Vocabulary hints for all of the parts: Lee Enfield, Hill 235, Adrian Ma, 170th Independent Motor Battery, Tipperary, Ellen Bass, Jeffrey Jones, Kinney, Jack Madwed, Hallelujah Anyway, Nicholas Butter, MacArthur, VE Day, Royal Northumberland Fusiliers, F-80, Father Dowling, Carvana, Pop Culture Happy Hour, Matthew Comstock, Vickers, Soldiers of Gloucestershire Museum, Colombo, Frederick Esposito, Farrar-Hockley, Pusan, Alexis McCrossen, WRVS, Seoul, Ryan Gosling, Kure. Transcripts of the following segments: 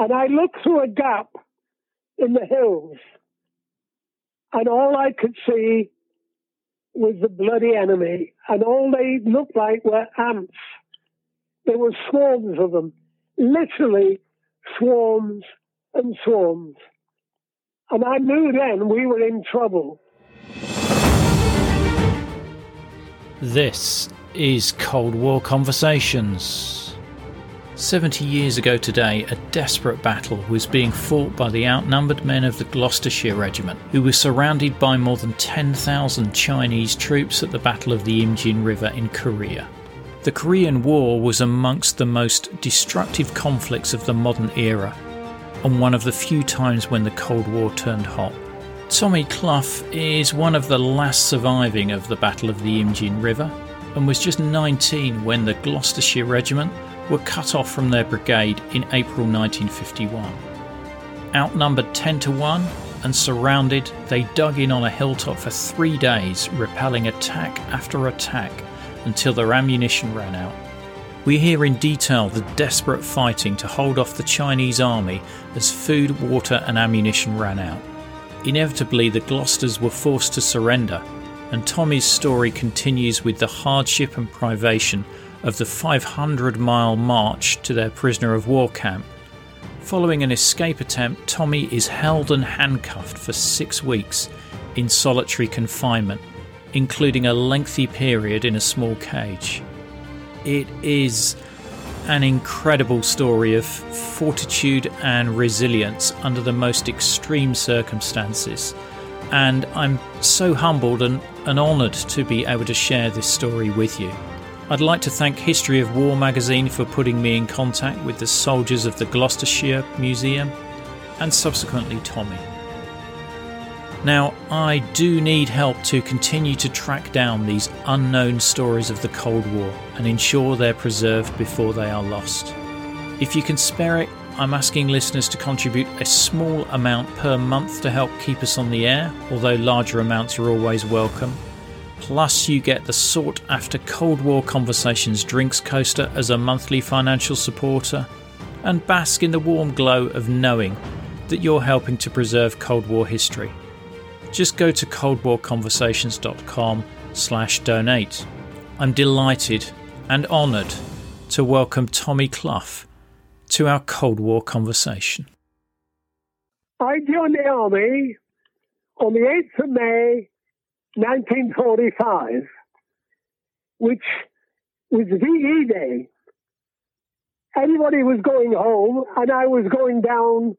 And I looked through a gap in the hills, and all I could see was the bloody enemy, and all they looked like were ants. There were swarms of them, literally swarms and swarms. And I knew then we were in trouble. This is Cold War Conversations. 70 years ago today, a desperate battle was being fought by the outnumbered men of the Gloucestershire Regiment, who were surrounded by more than 10,000 Chinese troops at the Battle of the Imjin River in Korea. The Korean War was amongst the most destructive conflicts of the modern era, and one of the few times when the Cold War turned hot. Tommy Clough is one of the last surviving of the Battle of the Imjin River, and was just 19 when the Gloucestershire Regiment were cut off from their brigade in April 1951. Outnumbered 10-1 and surrounded, they dug in on a hilltop for 3 days, repelling attack after attack until their ammunition ran out. We hear in detail the desperate fighting to hold off the Chinese army as food, water and ammunition ran out. Inevitably, the Gloucesters were forced to surrender, and Tommy's story continues with the hardship and privation of the 500-mile march to their prisoner of war camp. Following an escape attempt, Tommy is held and handcuffed for 6 weeks in solitary confinement, including a lengthy period in a small cage. It is an incredible story of fortitude and resilience under the most extreme circumstances, and I'm so humbled and honoured to be able to share this story with you. I'd like to thank History of War magazine for putting me in contact with the soldiers of the Gloucestershire Museum, and subsequently Tommy. Now, I do need help to continue to track down these unknown stories of the Cold War and ensure they're preserved before they are lost. If you can spare it, I'm asking listeners to contribute a small amount per month to help keep us on the air, although larger amounts are always welcome. Plus, you get the sought-after Cold War Conversations drinks coaster as a monthly financial supporter, and bask in the warm glow of knowing that you're helping to preserve Cold War history. Just go to coldwarconversations.com/donate. I'm delighted and honoured to welcome Tommy Clough to our Cold War conversation. I joined the Army on the 8th of May, 1945, which was VE Day. Everybody was going home, and I was going down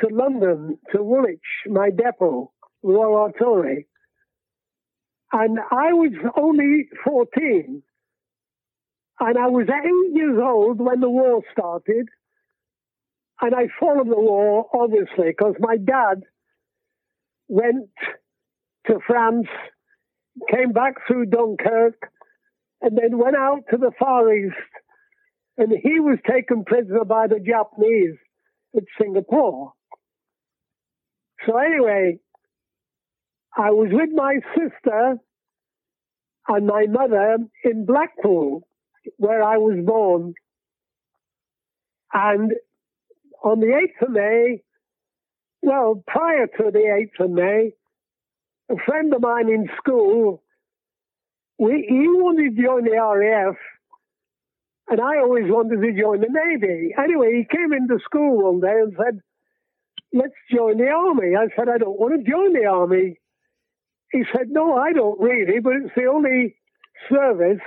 to London, to Woolwich, my depot, Royal Artillery. And I was only 14, and I was 8 years old when the war started, and I followed the war, obviously, because my dad went to France, came back through Dunkirk, and then went out to the Far East, and he was taken prisoner by the Japanese at Singapore. So anyway, I was with my sister and my mother in Blackpool, where I was born. And on the 8th of May, well, prior to the 8th of May, a friend of mine in school, he wanted to join the RAF, and I always wanted to join the Navy. Anyway, he came into school one day and said, "Let's join the Army." I said, "I don't want to join the Army." He said, "No, I don't really, but it's the only service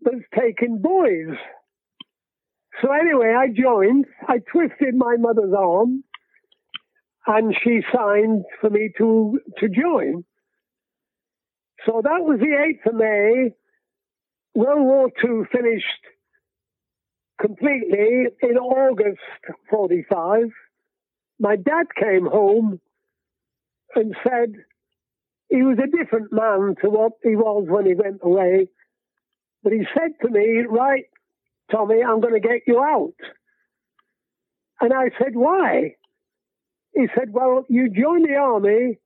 that's taking boys." So anyway, I joined. I twisted my mother's arm, and she signed for me to join. So that was the 8th of May. World War II finished completely in August 45. My dad came home and said he was a different man to what he was when he went away. But he said to me, "Right, Tommy, I'm going to get you out." And I said, "Why?" He said, "Well, you joined the Army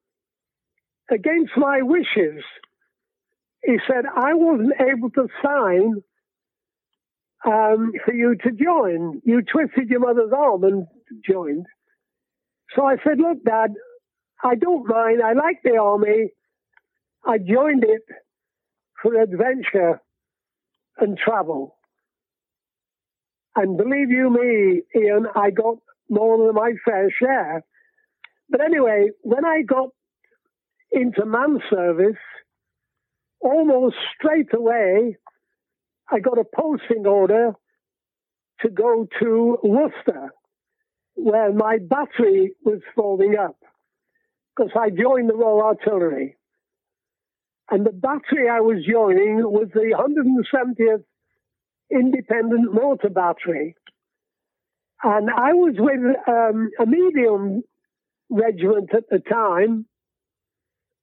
against my wishes." He said, "I wasn't able to sign for you to join. You twisted your mother's arm and joined. So I said, look, Dad, I don't mind. I like the army. I joined it for adventure and travel. And believe you me, Ian, I got more than my fair share. But anyway, when I got into man service, almost straight away, I got a posting order to go to Worcester, where my battery was folding up, because I joined the Royal Artillery. And the battery I was joining was the 170th Independent Motor Battery. And I was with a medium regiment at the time,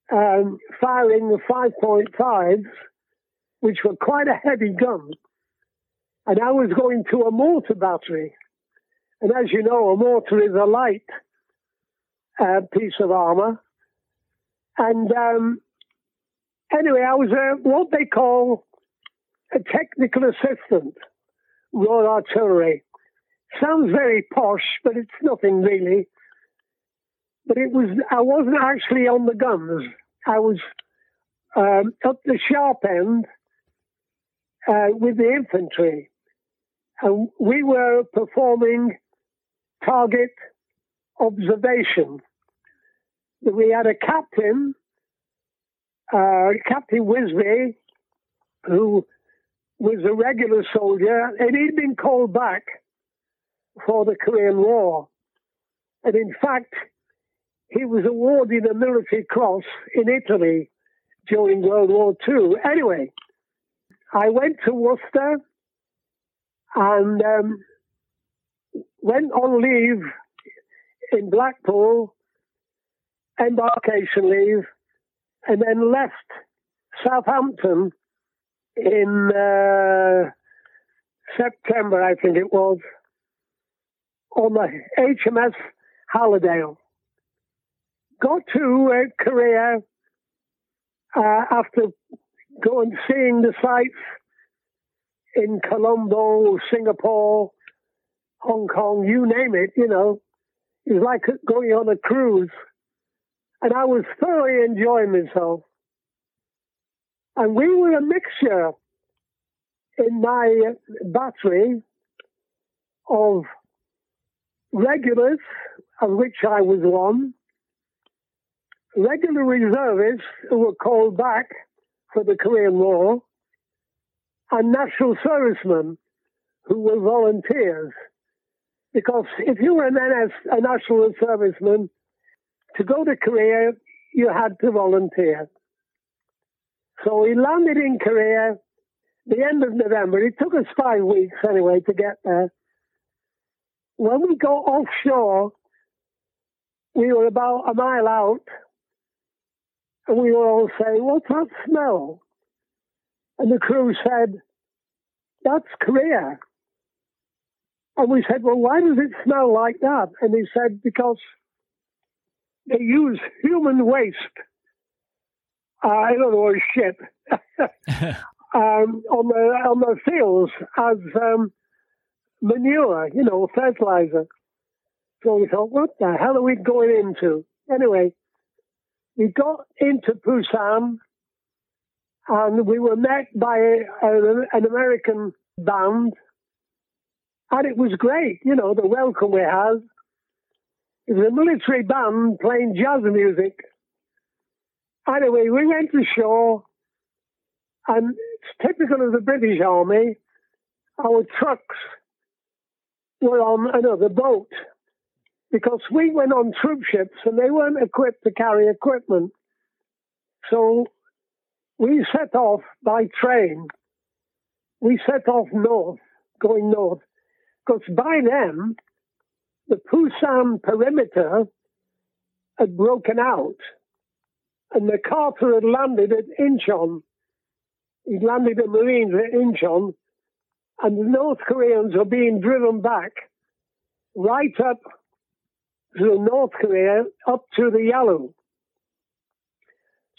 firing the 5.5s, which were quite a heavy gun. And I was going to a mortar battery. And as you know, a mortar is a light piece of armor. And anyway, I was what they call a technical assistant, Royal Artillery. Sounds very posh, but it's nothing really. But I wasn't actually on the guns. I was up the sharp end with the infantry. And we were performing target observation. We had a captain, Captain Wisby, who was a regular soldier, and he'd been called back for the Korean War. And in fact, he was awarded a military cross in Italy during World War II. Anyway, I went to Worcester and went on leave in Blackpool, embarkation leave, and then left Southampton in September, I think it was, on the HMS Hallidale. Got to Korea after going seeing the sights in Colombo, Singapore, Hong Kong, you name it, you know. It was like going on a cruise. And I was thoroughly enjoying myself. And we were a mixture in my battery of regulars, of which I was one, regular reservists who were called back for the Korean War, and national servicemen who were volunteers. Because if you were a national serviceman, to go to Korea, you had to volunteer. So we landed in Korea the end of November. It took us 5 weeks anyway to get there. When we got offshore, we were about a mile out, and we were all saying, what's that smell? And the crew said, that's Korea. And we said, well, why does it smell like that? And he said, because they use human waste. I don't know, shit. On the fields as manure, you know, fertilizer. So we thought, what the hell are we going into? Anyway, we got into Pusan, and we were met by an American band, and it was great, you know, the welcome we had. It was a military band playing jazz music. Anyway, we went to shore, and it's typical of the British Army, our trucks were on another boat, because we went on troop ships and they weren't equipped to carry equipment. So we set off by train. We set off north, going north, because by then the Pusan perimeter had broken out and MacArthur had landed at Incheon. He'd landed the Marines at Incheon, and the North Koreans were being driven back right up through North Korea, up to the Yalu.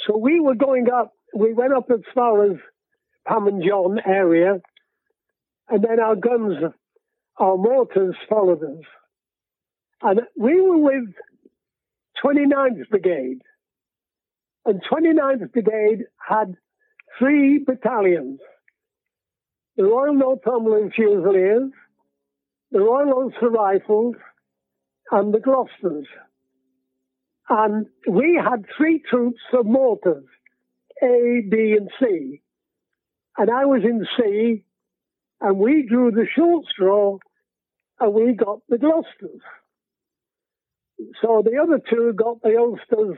So we were going up, we went up as far as Panmunjom area, and then our guns, our mortars followed us. And we were with 29th Brigade, and 29th Brigade had three battalions: the Royal Northumberland Fusiliers, the Royal Ulster Rifles, and the Gloucesters. And we had three troops of mortars, A, B, and C. And I was in C, and we drew the short straw, and we got the Gloucesters. So the other two got the Ulsters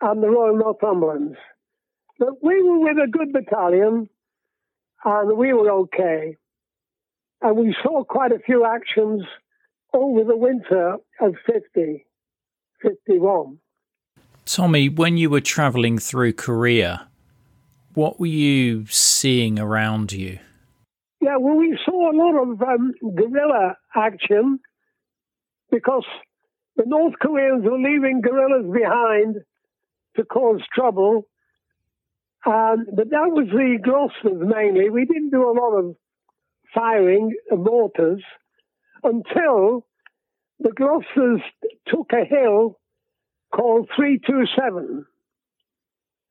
and the Royal Northumberlands. But we were with a good battalion, and we were okay. And we saw quite a few actions over the winter of 50-51. Tommy, when you were travelling through Korea, what were you seeing around you? Yeah, well, we saw a lot of guerrilla action because the North Koreans were leaving guerrillas behind to cause trouble. But that was the Gloucesters mainly. We didn't do a lot of firing of mortars until the Gloucesters took a hill called 327.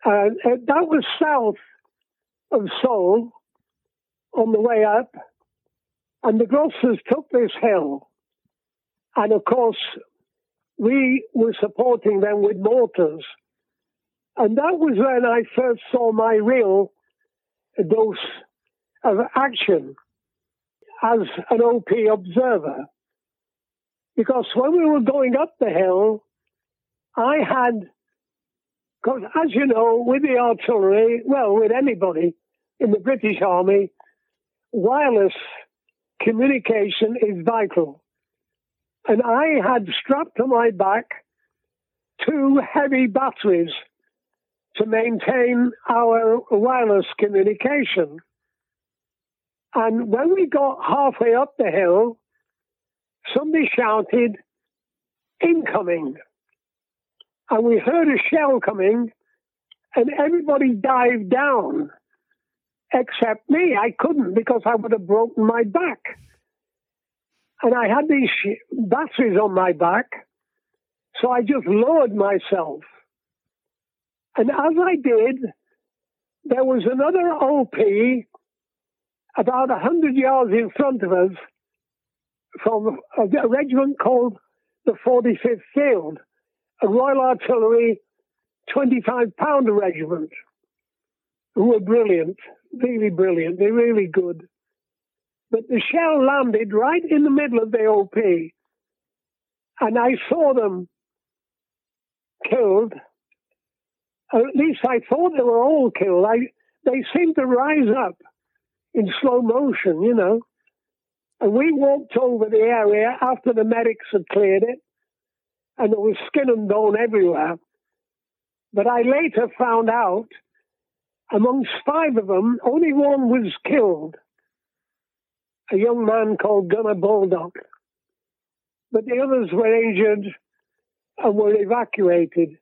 And that was south of Seoul on the way up. And the Gloucesters took this hill. And of course, we were supporting them with mortars. And that was when I first saw my real dose of action as an OP observer. Because when we were going up the hill, I had, because as you know, with the artillery, well, with anybody in the British Army, wireless communication is vital. And I had strapped to my back two heavy batteries to maintain our wireless communication. And when we got halfway up the hill, somebody shouted, "Incoming!" And we heard a shell coming, and everybody dived down, except me. I couldn't, because I would have broken my back. And I had these batteries on my back, so I just lowered myself. And as I did, there was another OP about 100 yards in front of us, from a regiment called the 45th Field, a Royal Artillery 25-pounder regiment, who were brilliant. They're really good. But the shell landed right in the middle of the OP, and I saw them killed. Or at least I thought they were all killed. They seemed to rise up in slow motion, you know. And we walked over the area after the medics had cleared it, and there was skin and bone everywhere. But I later found out, amongst five of them, only one was killed, a young man called Gunnar Baldock. But the others were injured and were evacuated.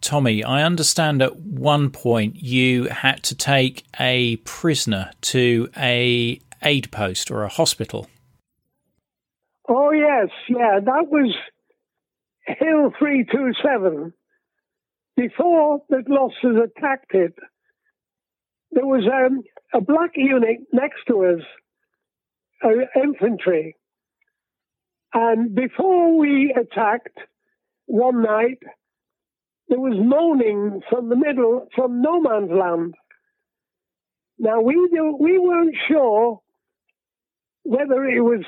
Tommy, I understand at one point you had to take a prisoner to a aid post or a hospital. Oh, yes, yeah, that was Hill 327. Before the Gloucesters attacked it, there was a black unit next to us, infantry. And before we attacked one night, there was moaning from the middle, from no man's land. Now, we weren't sure whether it was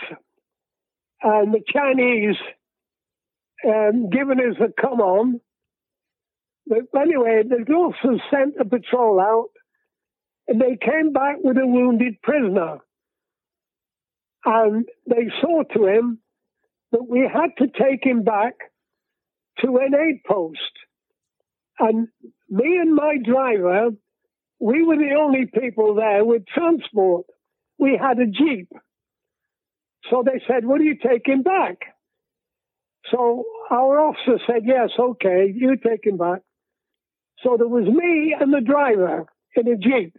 the Chinese giving us a come-on. But anyway, the Gloucesters sent a patrol out, and they came back with a wounded prisoner. And they saw to him that we had to take him back to an aid post. And me and my driver, we were the only people there with transport. We had a jeep. So they said, "Will you take him back?" So our officer said, "Yes, okay, you take him back." So there was me and the driver in a jeep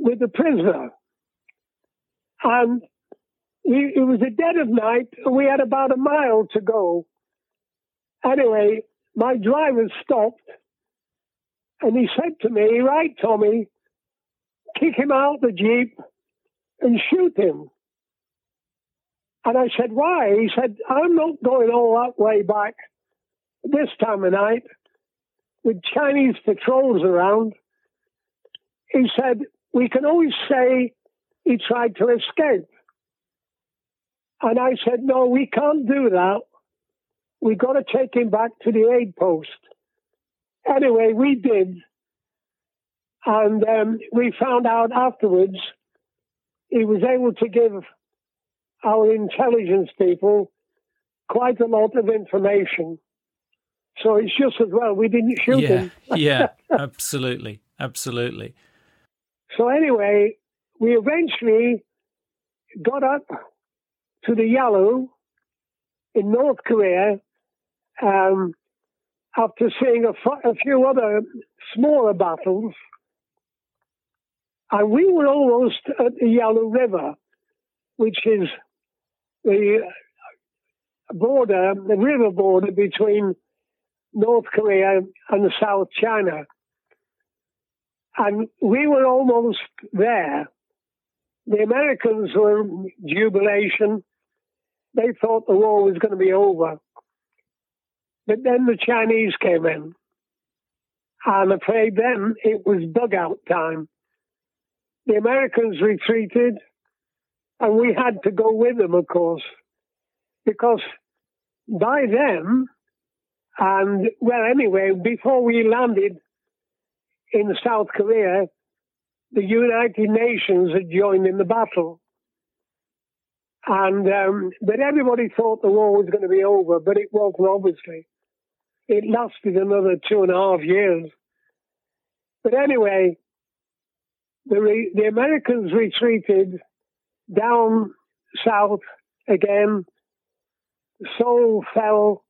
with the prisoner. And it was the dead of night, and we had about a mile to go. Anyway, my driver stopped, and he said to me, "Right, Tommy, kick him out the Jeep and shoot him." And I said, "Why?" He said, "I'm not going all that way back this time of night with Chinese patrols around." He said, "We can always say he tried to escape." And I said, "No, we can't do that. We've got to take him back to the aid post." Anyway, we did. And we found out afterwards he was able to give our intelligence people quite a lot of information. So it's just as well we didn't shoot him. Yeah, absolutely, absolutely. So anyway, we eventually got up to the Yalu in North Korea after seeing a few other smaller battles. And we were almost at the Yalu River, which is the border, the river border between North Korea and South China. And we were almost there. The Americans were in jubilation. They thought the war was going to be over. But then the Chinese came in. I'm afraid then it was dugout time. The Americans retreated, and we had to go with them, of course, because by then, and well, anyway, before we landed in South Korea, the United Nations had joined in the battle. And but everybody thought the war was going to be over, but it wasn't, obviously. It lasted another 2.5 years. But anyway, the Americans retreated down south again. Seoul fell,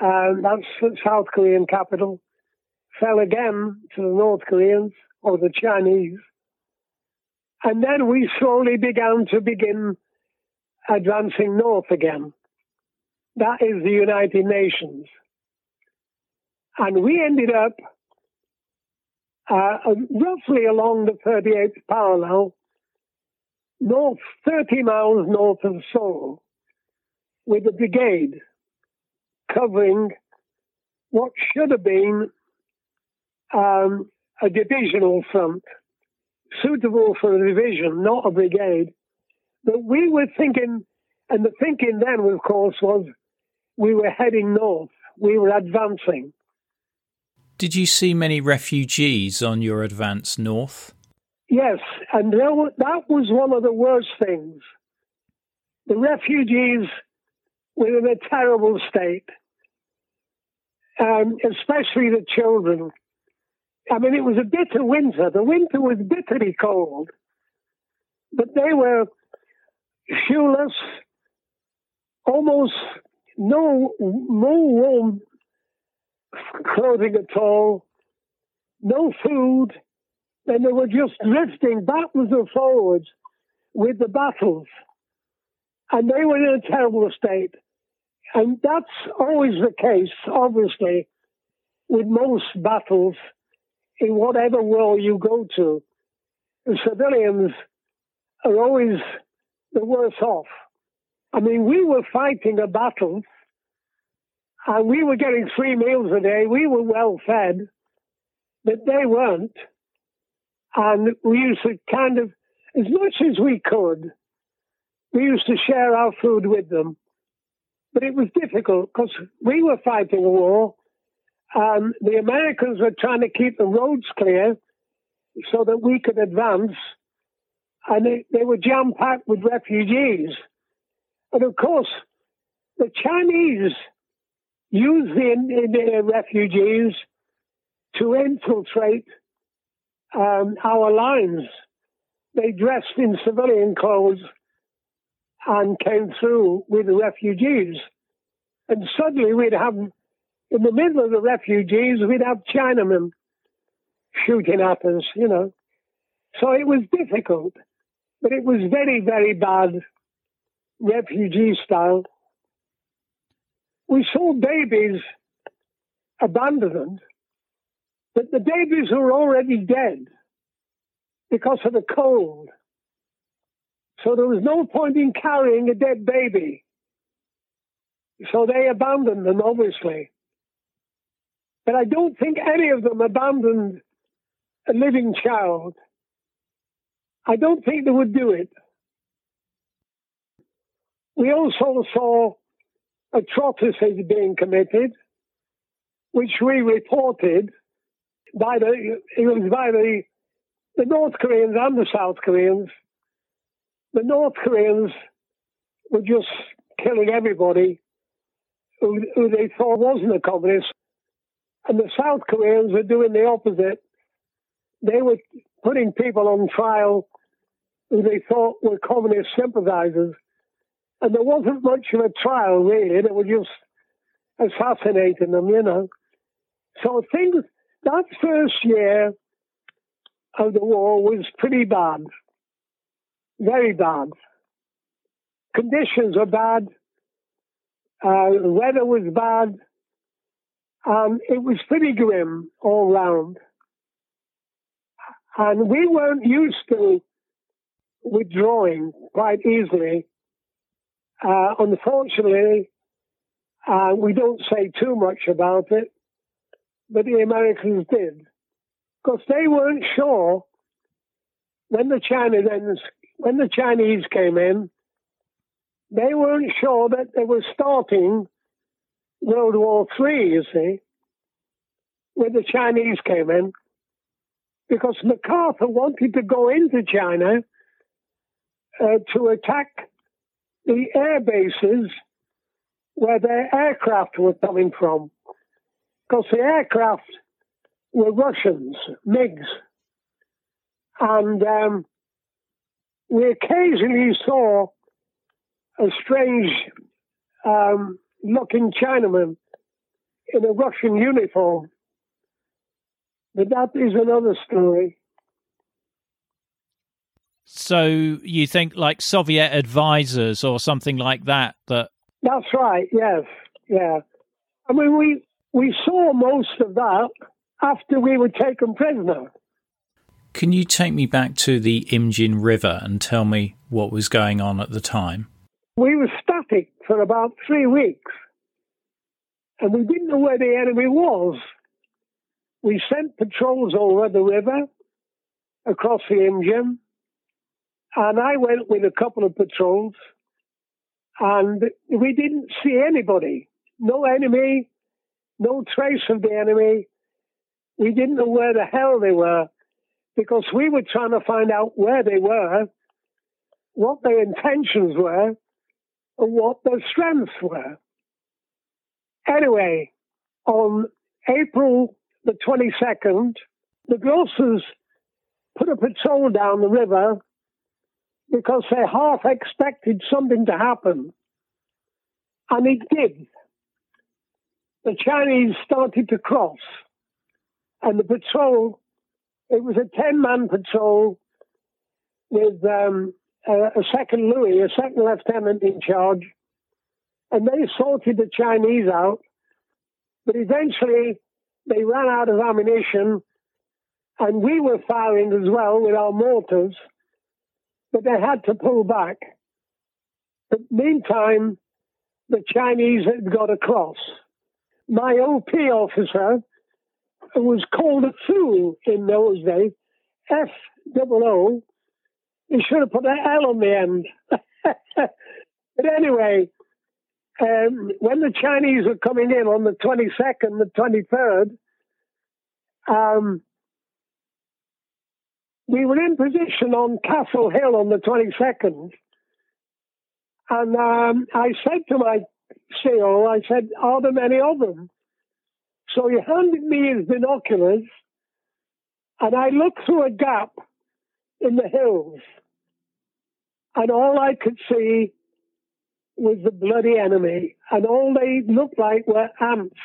that's the South Korean capital, fell again to the North Koreans or the Chinese. And then we slowly began advancing north again. That is the United Nations. And we ended up roughly along the 38th parallel, north 30 miles north of Seoul, with a brigade covering what should have been a divisional front, suitable for a division, not a brigade. But we were thinking, and the thinking then, of course, was we were heading north. We were advancing. Did you see many refugees on your advance north? Yes, and that was one of the worst things. The refugees were in a terrible state, especially the children. I mean, it was a bitter winter. The winter was bitterly cold. But they were shoeless, almost no warm clothing at all, no food, and they were just drifting backwards and forwards with the battles. And they were in a terrible state. And that's always the case, obviously, with most battles in whatever war you go to. The civilians are always the worse off. I mean, we were fighting a battle, and we were getting 3 meals a day. We were well fed, but they weren't. And we used to kind of, as much as we could, we used to share our food with them. But it was difficult because we were fighting a war. The Americans were trying to keep the roads clear so that we could advance. And they were jam-packed with refugees. And of course, the Chinese used the refugees to infiltrate our lines. They dressed in civilian clothes and came through with the refugees. And suddenly we'd have, in the middle of the refugees, we'd have Chinamen shooting at us, you know. So it was difficult. But it was very, very bad, refugee style. We saw babies abandoned, but the babies were already dead because of the cold. So there was no point in carrying a dead baby. So they abandoned them, obviously. But I don't think any of them abandoned a living child. I don't think they would do it. We also saw atrocities being committed, which we reported by the North Koreans and the South Koreans. The North Koreans were just killing everybody who they thought wasn't a communist. And the South Koreans were doing the opposite. They were putting people on trial who they thought were communist sympathizers. And there wasn't much of a trial, really. They were just assassinating them, you know. So things, that first year of the war was pretty bad. Very bad. Conditions were bad. Weather was bad. It was pretty grim all round. And we weren't used to withdrawing quite easily. Unfortunately, we don't say too much about it, but the Americans did. Because they weren't sure when the Chinese came in, they weren't sure that they were starting World War III, you see, when the Chinese came in, because MacArthur wanted to go into China to attack the air bases where their aircraft were coming from, because the aircraft were Russians, MiGs, and we occasionally saw a strange looking Chinaman in a Russian uniform. But that is another story. So you think like Soviet advisors or something like that? That's right, yes. Yeah. I mean, we saw most of that after we were taken prisoner. Can you take me back to the Imjin River and tell me what was going on at the time? We were static for about 3 weeks, and we didn't know where the enemy was. We sent patrols over the river, across the Imjin, and I went with a couple of patrols, and we didn't see anybody. No enemy, no trace of the enemy. We didn't know where the hell they were, because we were trying to find out where they were, what their intentions were, and what their strengths were. Anyway, on April the 22nd, the Gloucesters put a patrol down the river because they half expected something to happen. And it did. The Chinese started to cross. And the patrol, it was a 10-man patrol with a second Louis, a second lieutenant in charge, and they sorted the Chinese out, but eventually they ran out of ammunition, and we were firing as well with our mortars, but they had to pull back. But meantime, the Chinese had got across. My OP officer, who was called a FOO in those days, FOO, he should have put an L on the end. But anyway, when the Chinese were coming in on the 22nd, the 23rd, we were in position on Castle Hill on the 22nd. And I said to my CO, I said, are there many of them? So he handed me his binoculars, and I looked through a gap in the hills, and all I could see was the bloody enemy, and all they looked like were ants.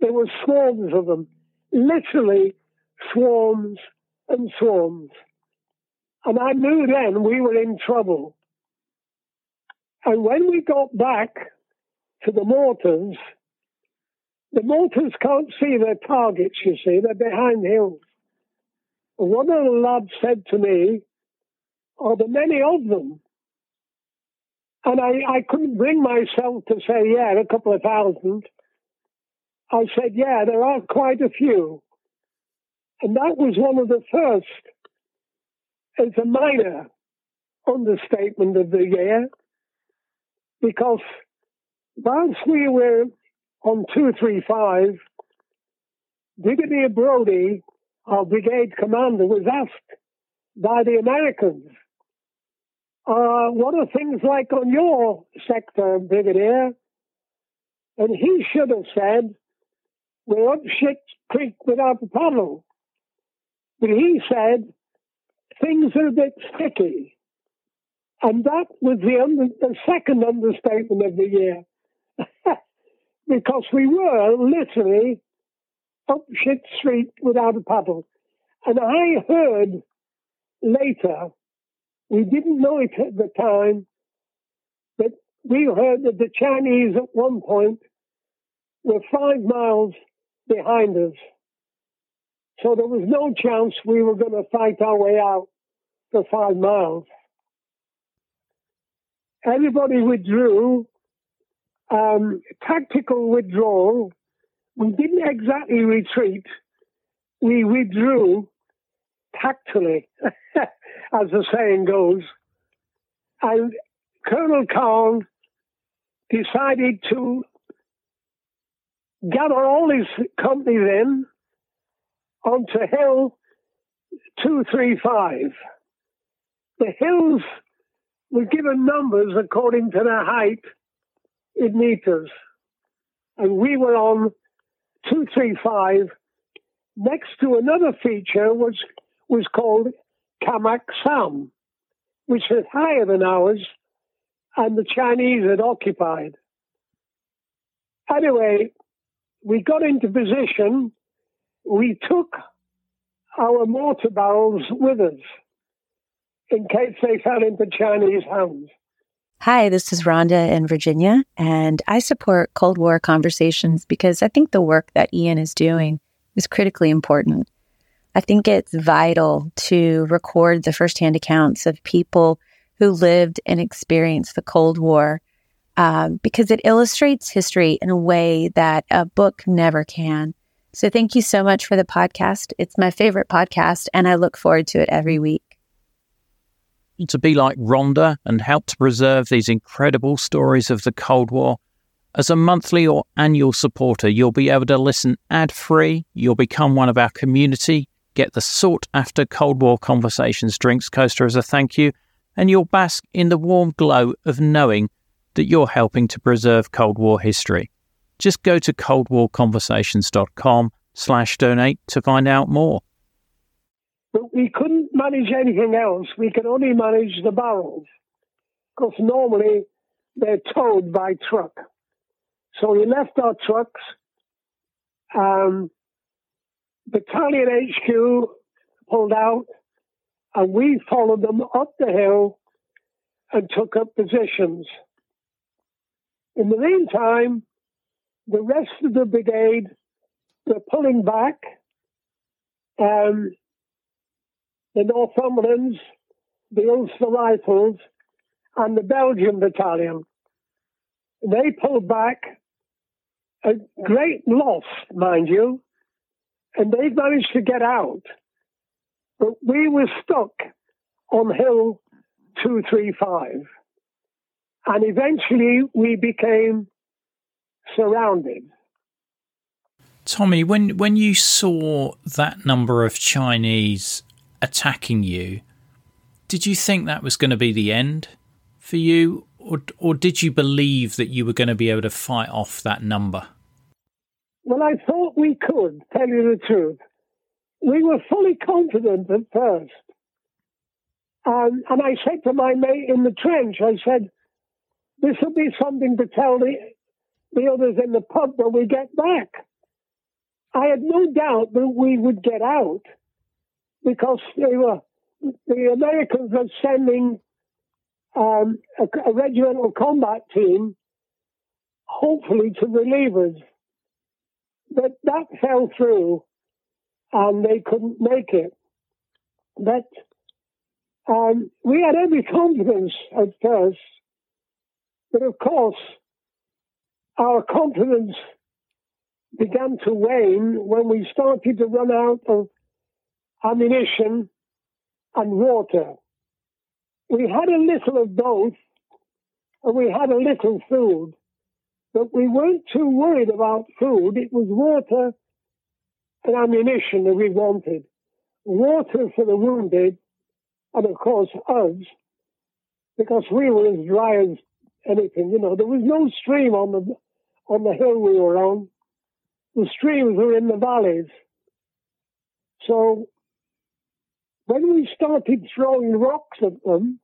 There were swarms of them, literally swarms and swarms. And I knew then we were in trouble. And when we got back to the mortars can't see their targets, you see. They're behind hills. And one of the lads said to me, "Are there many of them?" And I couldn't bring myself to say, yeah, a couple of thousand. I said, yeah, there are quite a few. And that was one of the first. It's a minor understatement of the year, because whilst we were on 235, Brigadier Brodie, our brigade commander, was asked by the Americans, what are things like on your sector, Brigadier? And he should have said, we're up shit creek without a paddle. But he said, things are a bit sticky. And that was the second understatement of the year. Because we were literally up shit street without a paddle. And I heard later, we didn't know it at the time, but we heard that the Chinese at one point were 5 miles behind us. So there was no chance we were going to fight our way out for 5 miles. Everybody withdrew. Tactical withdrawal. We didn't exactly retreat. We withdrew tactfully, as the saying goes. And Colonel Carl decided to gather all his companies in onto Hill 235. The hills were given numbers according to their height in meters. And we were on 235. Next to another feature was called Kamak Sam, which was higher than ours, and the Chinese had occupied. Anyway, we got into position. We took our mortar barrels with us in case they fell into Chinese hands. Hi, this is Rhonda in Virginia, and I support Cold War Conversations because I think the work that Ian is doing is critically important. I think it's vital to record the firsthand accounts of people who lived and experienced the Cold War because it illustrates history in a way that a book never can. So thank you so much for the podcast. It's my favorite podcast, and I look forward to it every week. To be like Rhonda and help to preserve these incredible stories of the Cold War, as a monthly or annual supporter, you'll be able to listen ad-free, you'll become one of our community, get the sought-after Cold War Conversations drinks coaster as a thank you, and you'll bask in the warm glow of knowing that you're helping to preserve Cold War history. Just go to coldwarconversations.com/donate to find out more. But we couldn't manage anything else. We could only manage the barrels, because normally they're towed by truck. So we left our trucks. Battalion HQ pulled out, and we followed them up the hill and took up positions. In the meantime, the rest of the brigade were pulling back. The Northumberlands, the Ulster Rifles, and the Belgian Battalion. They pulled back a great loss, mind you, and they managed to get out. But we were stuck on Hill 235. And eventually we became surrounded. Tommy, when you saw that number of Chinese attacking you, did you think that was going to be the end for you, or did you believe that you were going to be able to fight off that number? Well, I thought we could, tell you the truth. We were fully confident at first. And I said to my mate in the trench, I said, this will be something to tell the others in the pub when we get back. I had no doubt that we would get out, because they were the Americans were sending a regimental combat team, hopefully to relievers, but that fell through and they couldn't make it. But we had every confidence at first, but of course our confidence began to wane when we started to run out of ammunition and water. We had a little of both, and we had a little food, but we weren't too worried about food. It was water and ammunition that we wanted. Water for the wounded, and of course us, because we were as dry as anything. You know, there was no stream on the hill we were on. The streams were in the valleys. So when we started throwing rocks at them,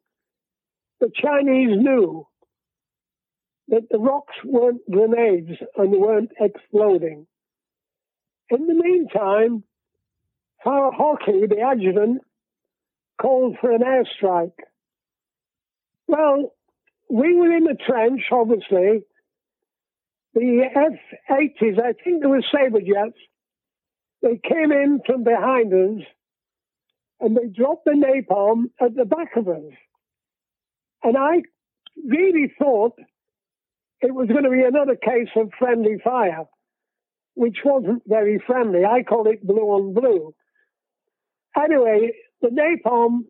the Chinese knew that the rocks weren't grenades and weren't exploding. In the meantime, Farrar-Hockley, the adjutant, called for an airstrike. Well, we were in the trench, obviously. The F-80s, I think they were Sabre jets, they came in from behind us and they dropped the napalm at the back of us. And I really thought it was going to be another case of friendly fire, which wasn't very friendly. I call it blue on blue. Anyway, the napalm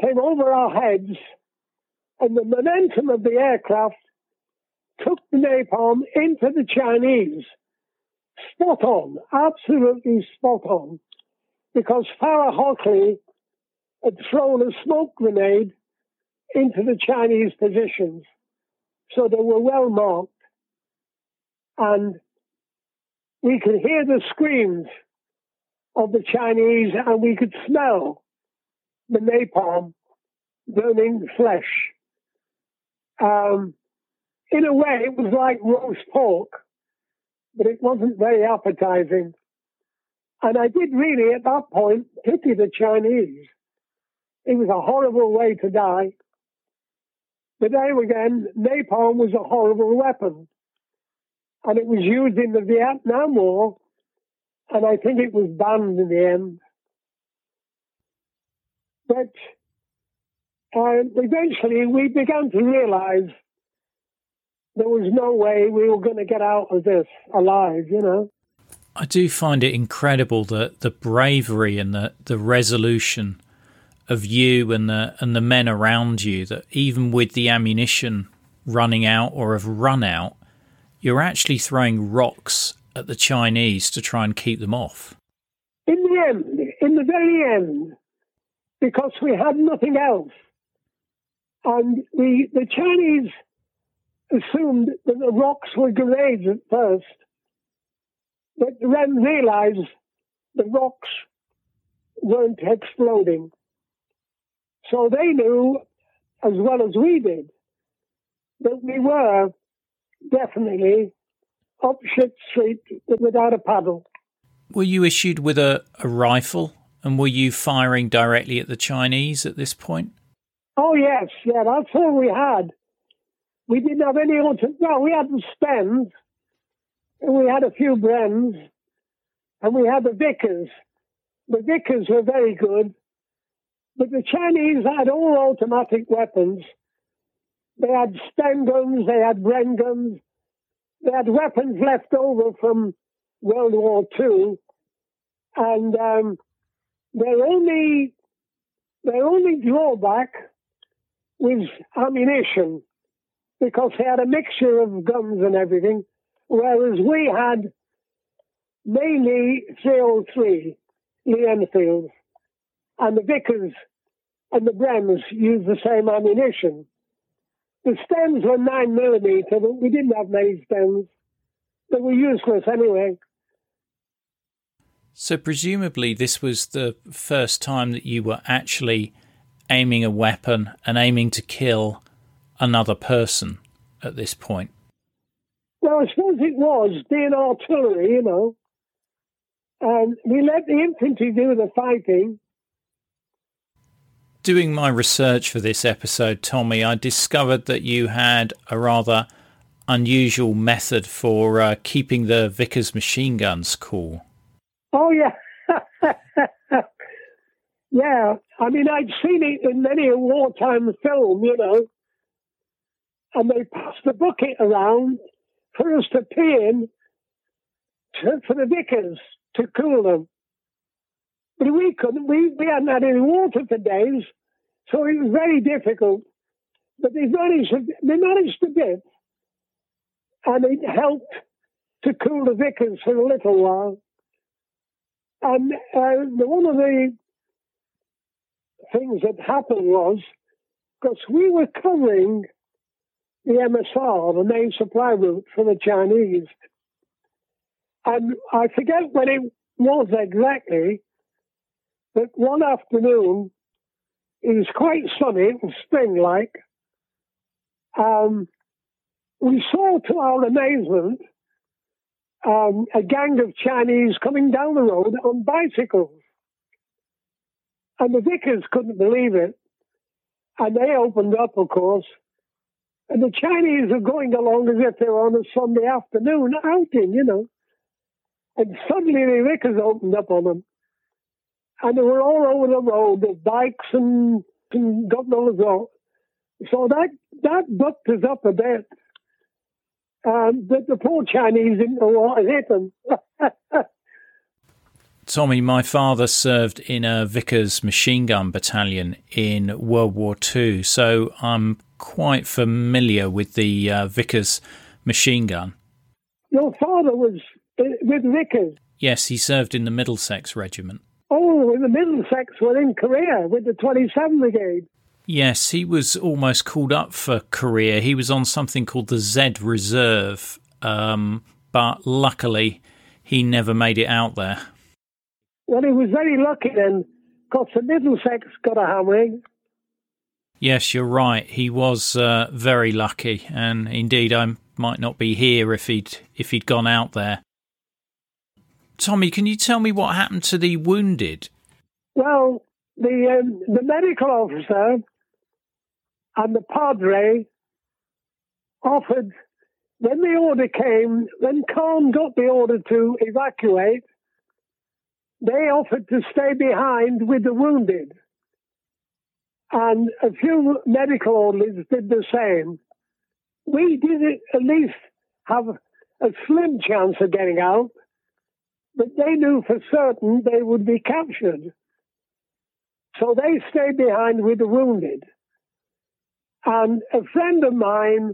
came over our heads and the momentum of the aircraft took the napalm into the Chinese. Spot on, absolutely spot on, because Farrar-Hockley had thrown a smoke grenade into the Chinese positions, so they were well marked, and we could hear the screams of the Chinese, and we could smell the napalm burning flesh. In a way, it was like roast pork, but it wasn't very appetizing. And I did really, at that point, pity the Chinese. It was a horrible way to die. But there again, napalm was a horrible weapon. And it was used in the Vietnam War, and I think it was banned in the end. But eventually, we began to realize there was no way we were going to get out of this alive, you know. I do find it incredible that the bravery and the resolution of you and the men around you, that even with the ammunition running out or have run out, you're actually throwing rocks at the Chinese to try and keep them off. In the very end, because we had nothing else. And the Chinese assumed that the rocks were grenades at first, but then realized the rocks weren't exploding. So they knew, as well as we did, that we were definitely up shit street without a paddle. Were you issued with a rifle, and were you firing directly at the Chinese at this point? Oh, yes, yeah, that's all we had. We didn't have any auto. Well, we had the Stens, and we had a few Brens, and we had the Vickers. The Vickers were very good, but the Chinese had all automatic weapons. They had Sten guns, they had Bren guns, they had weapons left over from World War II, and their only drawback was ammunition, because they had a mixture of guns and everything, whereas we had mainly 303 Lee Enfields, and the Vickers and the Brens used the same ammunition. The Stens were 9mm, but we didn't have many Stens. They were useless anyway. So presumably this was the first time that you were actually aiming a weapon and aiming to kill another person at this point? Well, I suppose it was, being artillery, you know. We let the infantry do the fighting. doing my research for this episode, Tommy, I discovered that you had a rather unusual method for keeping the Vickers machine guns cool. Oh, yeah. Yeah, I mean, I'd seen it in many a wartime film, you know, and they passed the bucket around for us to pee in for the Vickers to cool them. But we couldn't, we hadn't had any water for days, so it was very difficult. But they managed to do, and it helped to cool the Vickers for a little while. And one of the things that happened was, because we were covering the MSR, the main supply route for the Chinese, and I forget when it was exactly, but one afternoon, it was quite sunny, it was spring-like, we saw to our amazement a gang of Chinese coming down the road on bicycles. And the Vickers couldn't believe it. And they opened up, of course. And the Chinese were going along as if they were on a Sunday afternoon outing, you know. And suddenly the Vickers opened up on them. And they were all over the road with bikes and God knows what. So that bucked us up a bit. But the poor Chinese didn't know what had hit them. Tommy, my father served in a Vickers machine gun battalion in World War II, so I'm quite familiar with the Vickers machine gun. Your father was with Vickers? Yes, he served in the Middlesex Regiment. Oh, in the Middlesex were in Korea with the 27th Brigade. Yes, he was almost called up for Korea. He was on something called the Z Reserve, but luckily he never made it out there. Well, he was very lucky then, because the Middlesex got a hammering. Yes, you're right. He was very lucky, and indeed, I might not be here if he'd gone out there. Tommy, can you tell me what happened to the wounded? Well, the medical officer and the padre offered, when the order came, when Khan got the order to evacuate, they offered to stay behind with the wounded. And a few medical orderlies did the same. We did at least have a slim chance of getting out, but they knew for certain they would be captured. So they stayed behind with the wounded. And a friend of mine,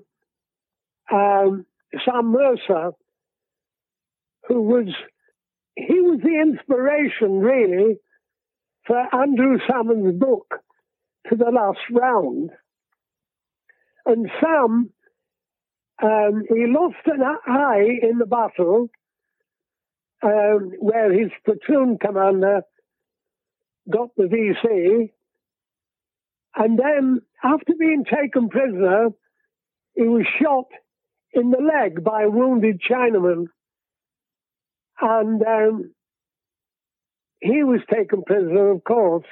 Sam Mercer, he was the inspiration, really, for Andrew Salmon's book, To the Last Round. And Sam, he lost an eye in the battle where his platoon commander got the VC. And then, after being taken prisoner, he was shot in the leg by a wounded Chinaman. And he was taken prisoner, of course,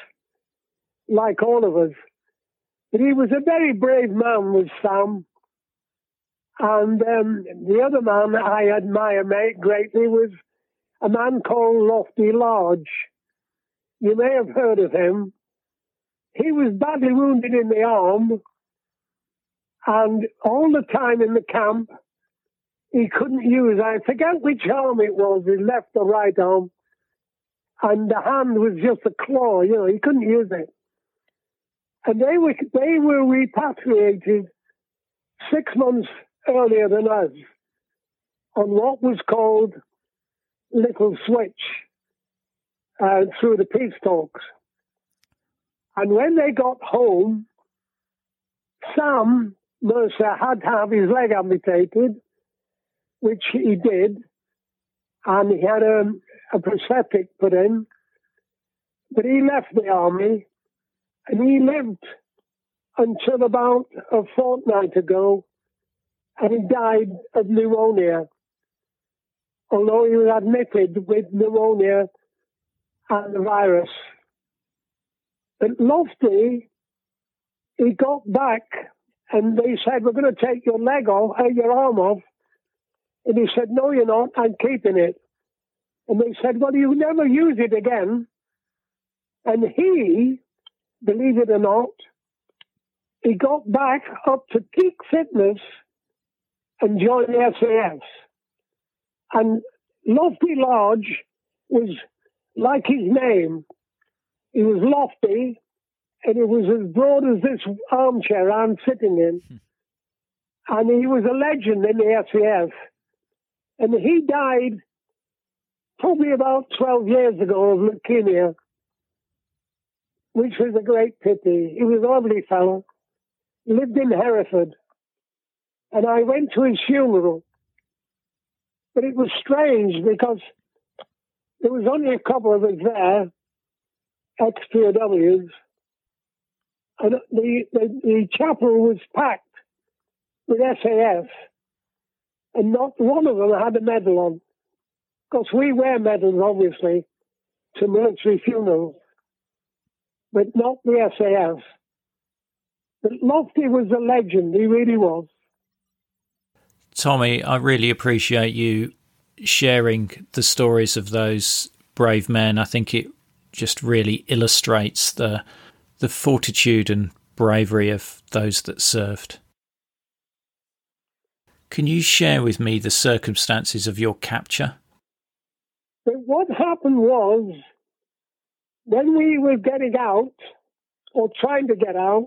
like all of us. But he was a very brave man, was Sam. And the other man I admire greatly was a man called Lofty Lodge. You may have heard of him. He was badly wounded in the arm. And all the time in the camp, he couldn't use, I forget which arm it was, his left or right arm, and the hand was just a claw, you know, he couldn't use it. And they were repatriated 6 months earlier than us on what was called Little Switch through the peace talks. And when they got home, Sam Mercer had to have his leg amputated, which he did, and he had a prosthetic put in. But he left the army, and he lived until about a fortnight ago, and he died of pneumonia, although he was admitted with pneumonia and the virus. But Lofty, he got back and they said, we're going to take your leg off, your arm off. And he said, no, you're not, I'm keeping it. And they said, well, you never use it again. And he, believe it or not, he got back up to peak fitness and joined the SAS. And Lofty Lodge was like his name. He was lofty, and it was as broad as this armchair I'm sitting in. And he was a legend in the SAS. And he died probably about 12 years ago of leukemia, which was a great pity. He was a lovely fellow, lived in Hereford. And I went to his funeral. But it was strange because there was only a couple of us there, ex-POWs, and the chapel was packed with SAS, and not one of them had a medal on. Because we wear medals, obviously, to military funerals, but not the SAS. But Lofty was a legend, he really was. Tommy, I really appreciate you sharing the stories of those brave men. I think it just really illustrates the fortitude and bravery of those that served. Can you share with me the circumstances of your capture? But what happened was, when we were getting out, or trying to get out,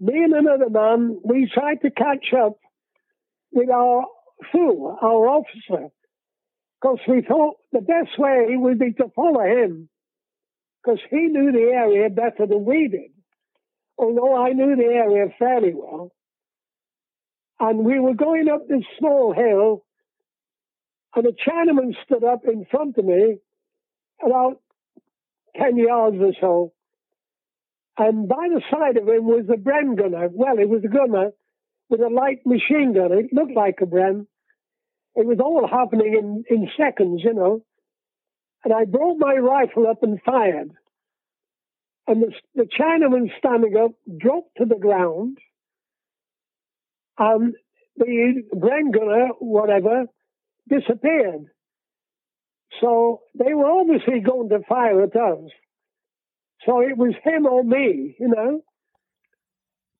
me and another man, we tried to catch up with our FOO, our officer, because we thought the best way would be to follow him, because he knew the area better than we did, although I knew the area fairly well. And we were going up this small hill, and a Chinaman stood up in front of me, about 10 yards or so, and by the side of him was a Bren gunner. Well, it was a gunner with a light machine gun. It looked like a Bren. It was all happening in seconds, you know. And I brought my rifle up and fired. And the Chinaman standing up dropped to the ground. And the Bren gunner, whatever, disappeared. So they were obviously going to fire at us. So it was him or me, you know.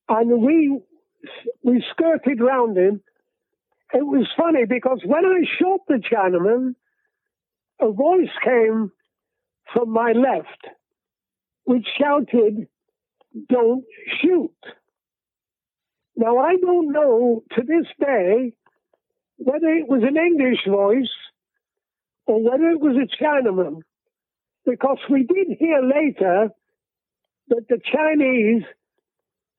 And we skirted round him. It was funny because when I shot the Chinaman, a voice came from my left which shouted, "Don't shoot." Now, I don't know to this day whether it was an English voice or whether it was a Chinaman, because we did hear later that the Chinese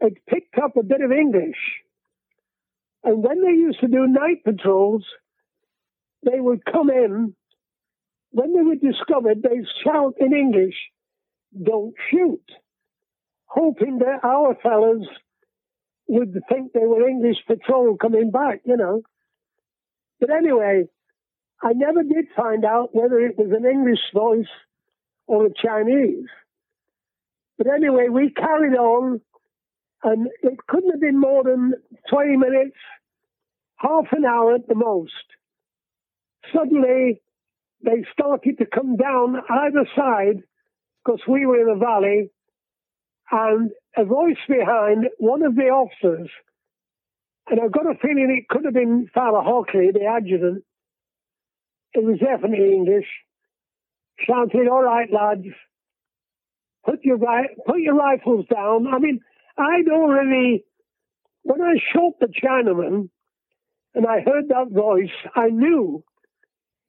had picked up a bit of English. And when they used to do night patrols, they would come in. When they were discovered, they'd shout in English, "Don't shoot," hoping that our fellas would think they were English patrol coming back, you know. But anyway, I never did find out whether it was an English voice or a Chinese. But anyway, we carried on. And it couldn't have been more than 20 minutes, half an hour at the most. Suddenly, they started to come down either side, because we were in a valley, and a voice behind one of the officers, and I've got a feeling it could have been Farrar-Hockley, the adjutant, it was definitely English, shouted, "All right, lads, put your rifles down." I mean, I'd already, when I shot the Chinaman and I heard that voice, I knew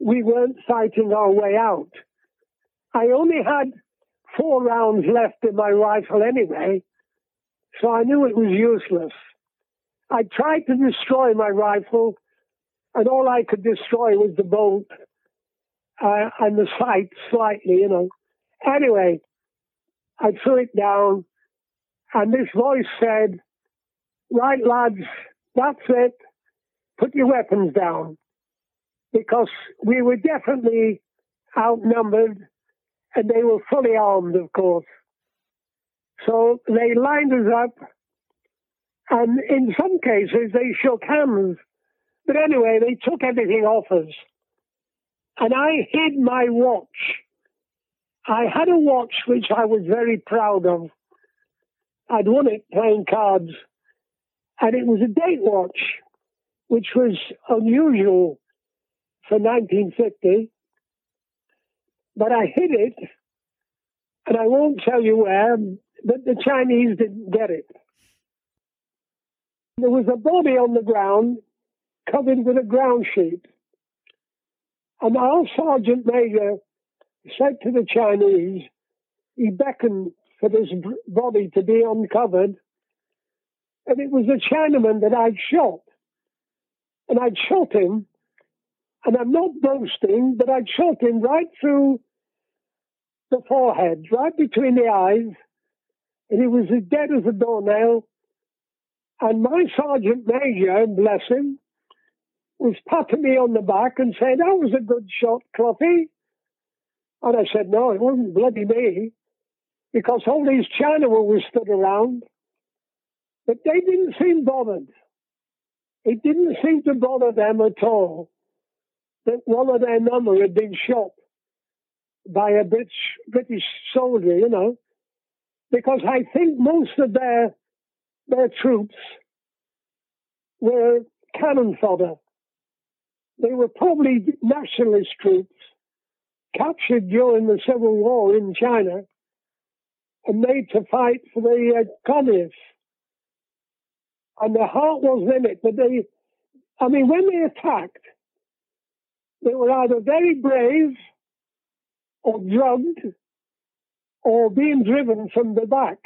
we weren't fighting our way out. I only had 4 rounds left in my rifle anyway, so I knew it was useless. I tried to destroy my rifle, and all I could destroy was the bolt and the sight slightly, you know. Anyway, I threw it down. And this voice said, "Right, lads, that's it. Put your weapons down." Because we were definitely outnumbered, and they were fully armed, of course. So they lined us up, and in some cases they shook hands. But anyway, they took everything off us. And I hid my watch. I had a watch which I was very proud of. I'd won it playing cards. And it was a date watch, which was unusual for 1950. But I hid it, and I won't tell you where, but the Chinese didn't get it. There was a body on the ground, covered with a ground sheet. And our sergeant major said to the Chinese, he beckoned for this body to be uncovered. And it was a Chinaman that I'd shot. And I'd shot him, and I'm not boasting, but I'd shot him right through the forehead, right between the eyes, and he was as dead as a doornail. And my sergeant major, bless him, was patting me on the back and saying, "That was a good shot, Cloughy." And I said, "No, it wasn't bloody me," because all these Chinamen were stood around. But they didn't seem bothered. It didn't seem to bother them at all that one of their number had been shot by a British soldier, you know, because I think most of their troops were cannon fodder. They were probably nationalist troops captured during the Civil War in China and made to fight for the communists. And their heart was in it, but when they attacked, they were either very brave or drugged or being driven from the back.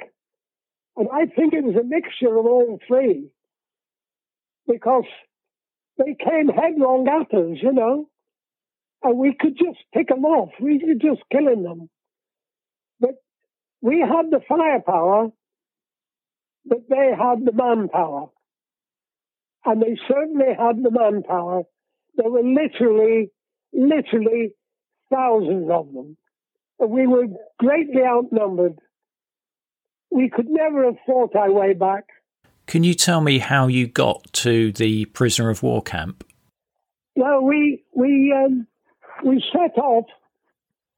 And I think it was a mixture of all three, because they came headlong at us, you know, and we could just pick them off. We were just killing them. But we had the firepower, but they had the manpower. And they certainly had the manpower. There were literally thousands of them. And we were greatly outnumbered. We could never have fought our way back. Can you tell me how you got to the prisoner of war camp? Well, we set off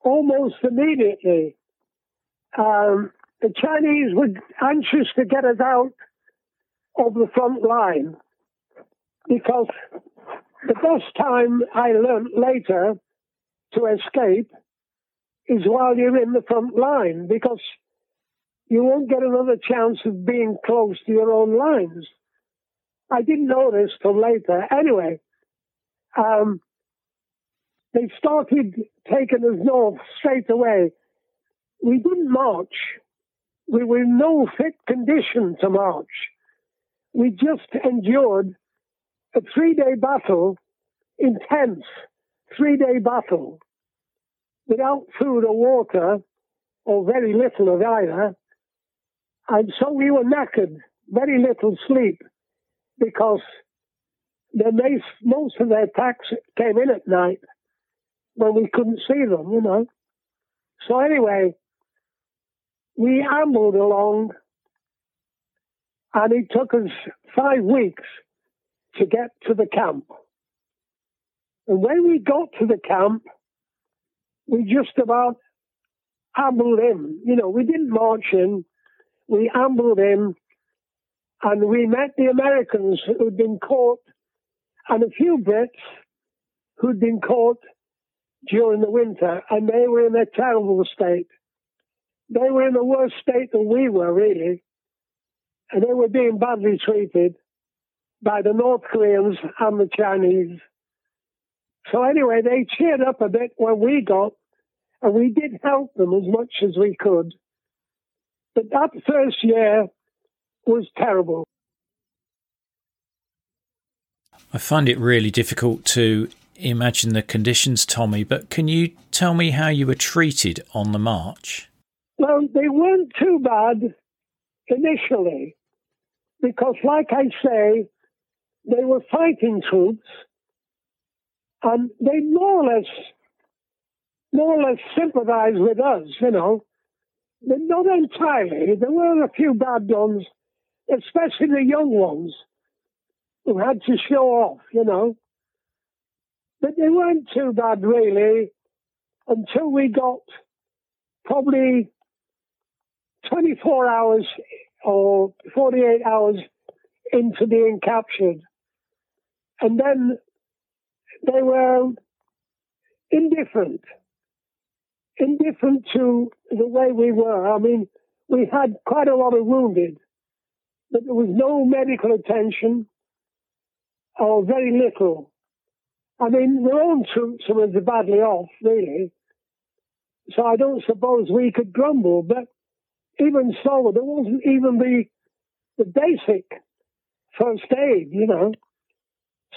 almost immediately. The Chinese were anxious to get us out of the front line, because the best time, I learnt later, to escape is while you're in the front line, because you won't get another chance of being close to your own lines. I didn't know this till later. Anyway, they started taking us north straight away. We didn't march. We were in no fit condition to march. We just endured a intense three-day battle, without food or water, or very little of either. And so we were knackered, very little sleep, because most of their attacks came in at night when we couldn't see them, you know. So anyway, we ambled along, and it took us 5 weeks to get to the camp. And when we got to the camp, we just about ambled in. You know, we didn't march in. We ambled in, and we met the Americans who'd been caught, and a few Brits who'd been caught during the winter, and they were in a terrible state. They were in a worse state than we were, really. And they were being badly treated by the North Koreans and the Chinese. So anyway, they cheered up a bit when we got, and we did help them as much as we could. But that first year was terrible. I find it really difficult to imagine the conditions, Tommy, but can you tell me how you were treated on the march? Well, they weren't too bad initially, because, like I say, they were fighting troops, and they more or less sympathised with us, you know. Not entirely. There were a few bad ones, especially the young ones, who had to show off, you know. But they weren't too bad, really, until we got probably 24 hours or 48 hours into being captured. And then they were indifferent to the way we were. I mean, we had quite a lot of wounded, but there was no medical attention, or very little. I mean, their own troops were badly off, really, so I don't suppose we could grumble, but even so, there wasn't even the basic first aid, you know.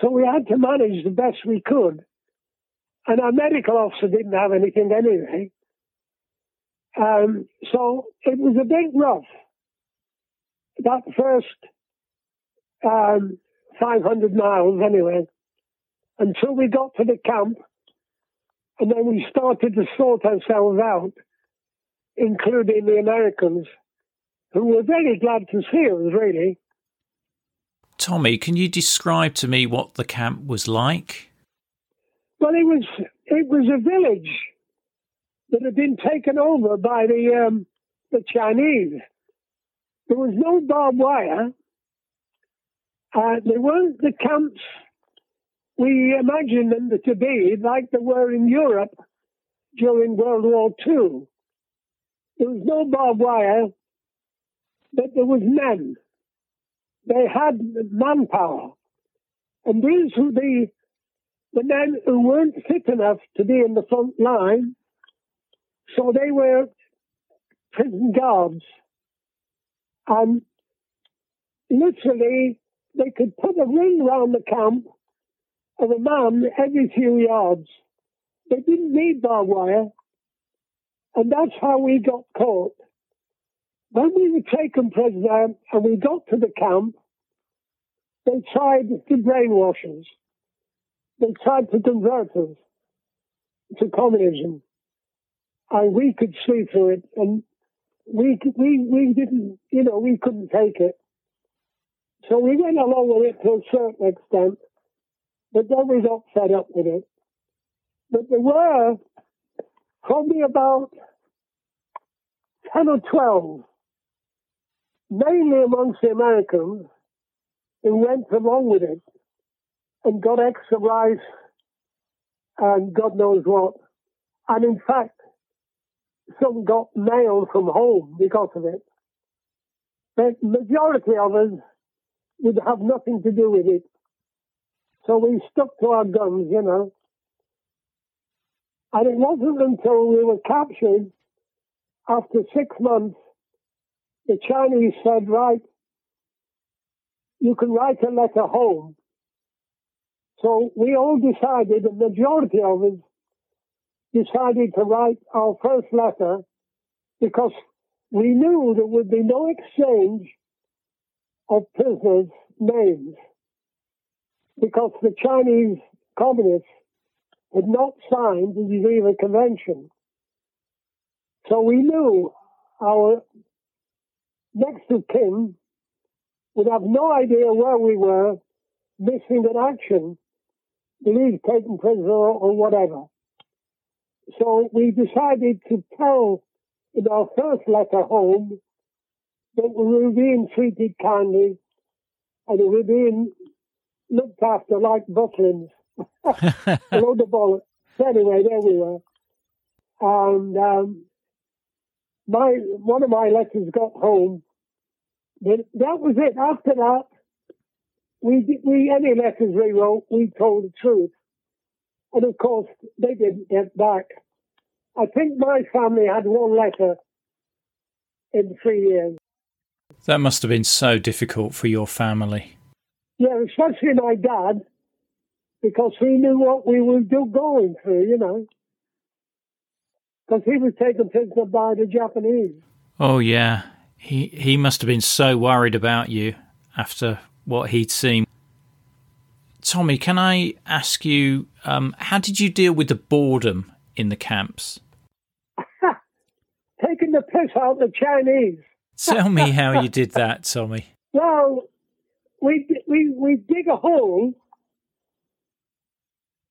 So we had to manage the best we could. And our medical officer didn't have anything anyway. So it was a bit rough, that first 500 miles anyway, until we got to the camp. And then we started to sort ourselves out, including the Americans, who were very glad to see us, really. Tommy, can you describe to me what the camp was like? Well, it was a village that had been taken over by the Chinese. There was no barbed wire. They weren't the camps we imagined them to be, like they were in Europe during World War II. There was no barbed wire, but there was men. They had manpower. And these were the men who weren't fit enough to be in the front line, so they were prison guards. And literally, they could put a ring round the camp of a man every few yards. They didn't need barbed wire, and that's how we got caught. When we were taken prisoner and we got to the camp, they tried to brainwash us. They tried to convert us to communism, and we could see through it, and we didn't, you know, we couldn't take it. So we went along with it to a certain extent, but then we got fed up with it. But there were probably about 10 or 12, mainly amongst the Americans, who went along with it and got extra rice and God knows what. And in fact, some got mail from home because of it. But majority of us would have nothing to do with it. So we stuck to our guns, you know. And it wasn't until we were captured, after 6 months, the Chinese said, right, you can write a letter home. So we all decided, the majority of us decided to write our first letter, because we knew there would be no exchange of prisoners' names, because the Chinese communists had not signed the Geneva Convention. So we knew our next of kin would have no idea where we were, missing in action, believed taken prisoner or whatever. So we decided to tell in our first letter home that we were being treated kindly and we were being looked after like butlins. A load of bollocks. Anyway, there we were. And one of my letters got home. But that was it. After that, we any letters we wrote, we told the truth. And of course, they didn't get back. I think my family had one letter in 3 years. That must have been so difficult for your family. Yeah, especially my dad, because he knew what we were going through, you know. Because he was taken prisoner by the Japanese. Oh, yeah. He must have been so worried about you after what he'd seen. Tommy, can I ask you, how did you deal with the boredom in the camps? Take taking the piss out of the Chinese. Tell me how you did that, Tommy. Well, we dig a hole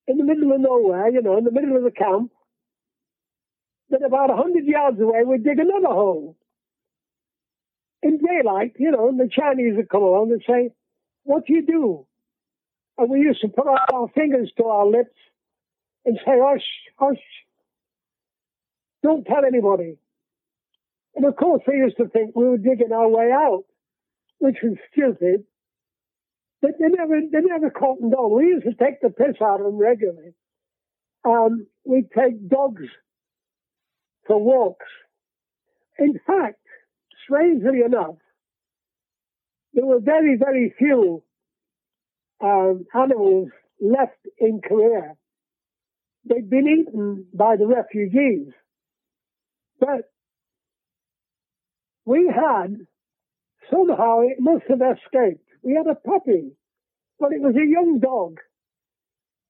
in the middle of nowhere, you know, in the middle of the camp. Then about 100 yards away, we dig another hole. In daylight, you know, and the Chinese would come along and say, what do you do? And we used to put our fingers to our lips and say, hush, hush, don't tell anybody. And of course, they used to think we were digging our way out, which was stupid. But they never cottoned on. We used to take the piss out of them regularly. We'd take dogs for walks. In fact, strangely enough, there were very, very few animals left in Korea. They'd been eaten by the refugees. But we had, somehow it must have escaped, we had a puppy, but it was a young dog.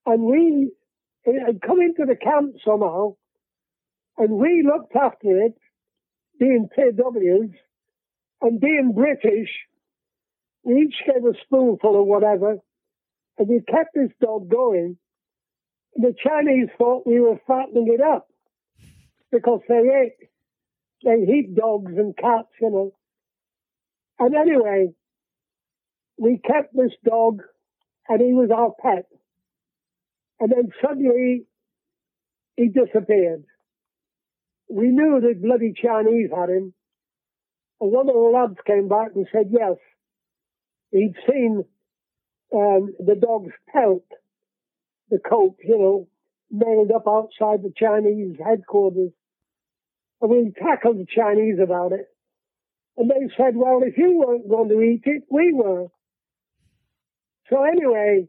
And it had come into the camp somehow, and we looked after it, being PWs, and being British, we each gave a spoonful or whatever, and we kept this dog going. And the Chinese thought we were fattening it up because they eat dogs and cats, you know. And anyway, we kept this dog, and he was our pet. And then suddenly, he disappeared. We knew the bloody Chinese had him. And one of the lads came back and said, yes, he'd seen the dog's pelt, the coat, you know, nailed up outside the Chinese headquarters. And we tackled the Chinese about it. And they said, well, if you weren't going to eat it, we were. So anyway,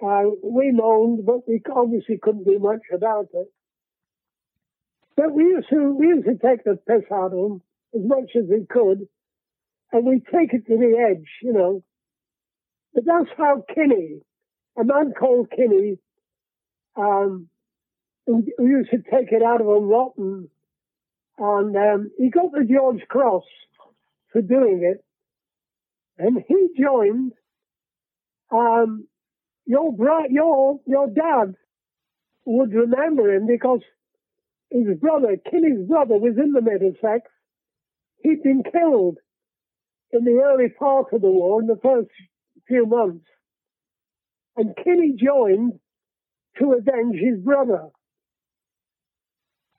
we moaned, but we obviously couldn't do much about it. But we used to take the piss out of them as much as we could, and we'd take it to the edge, you know. But that's how Kinney, a man called Kinney, who used to take it out of them rotten, and he got the George Cross for doing it, and he joined your dad would remember him because his brother, Kinney's brother, was in the Middlesex. He'd been killed in the early part of the war, in the first few months. And Kinney joined to avenge his brother.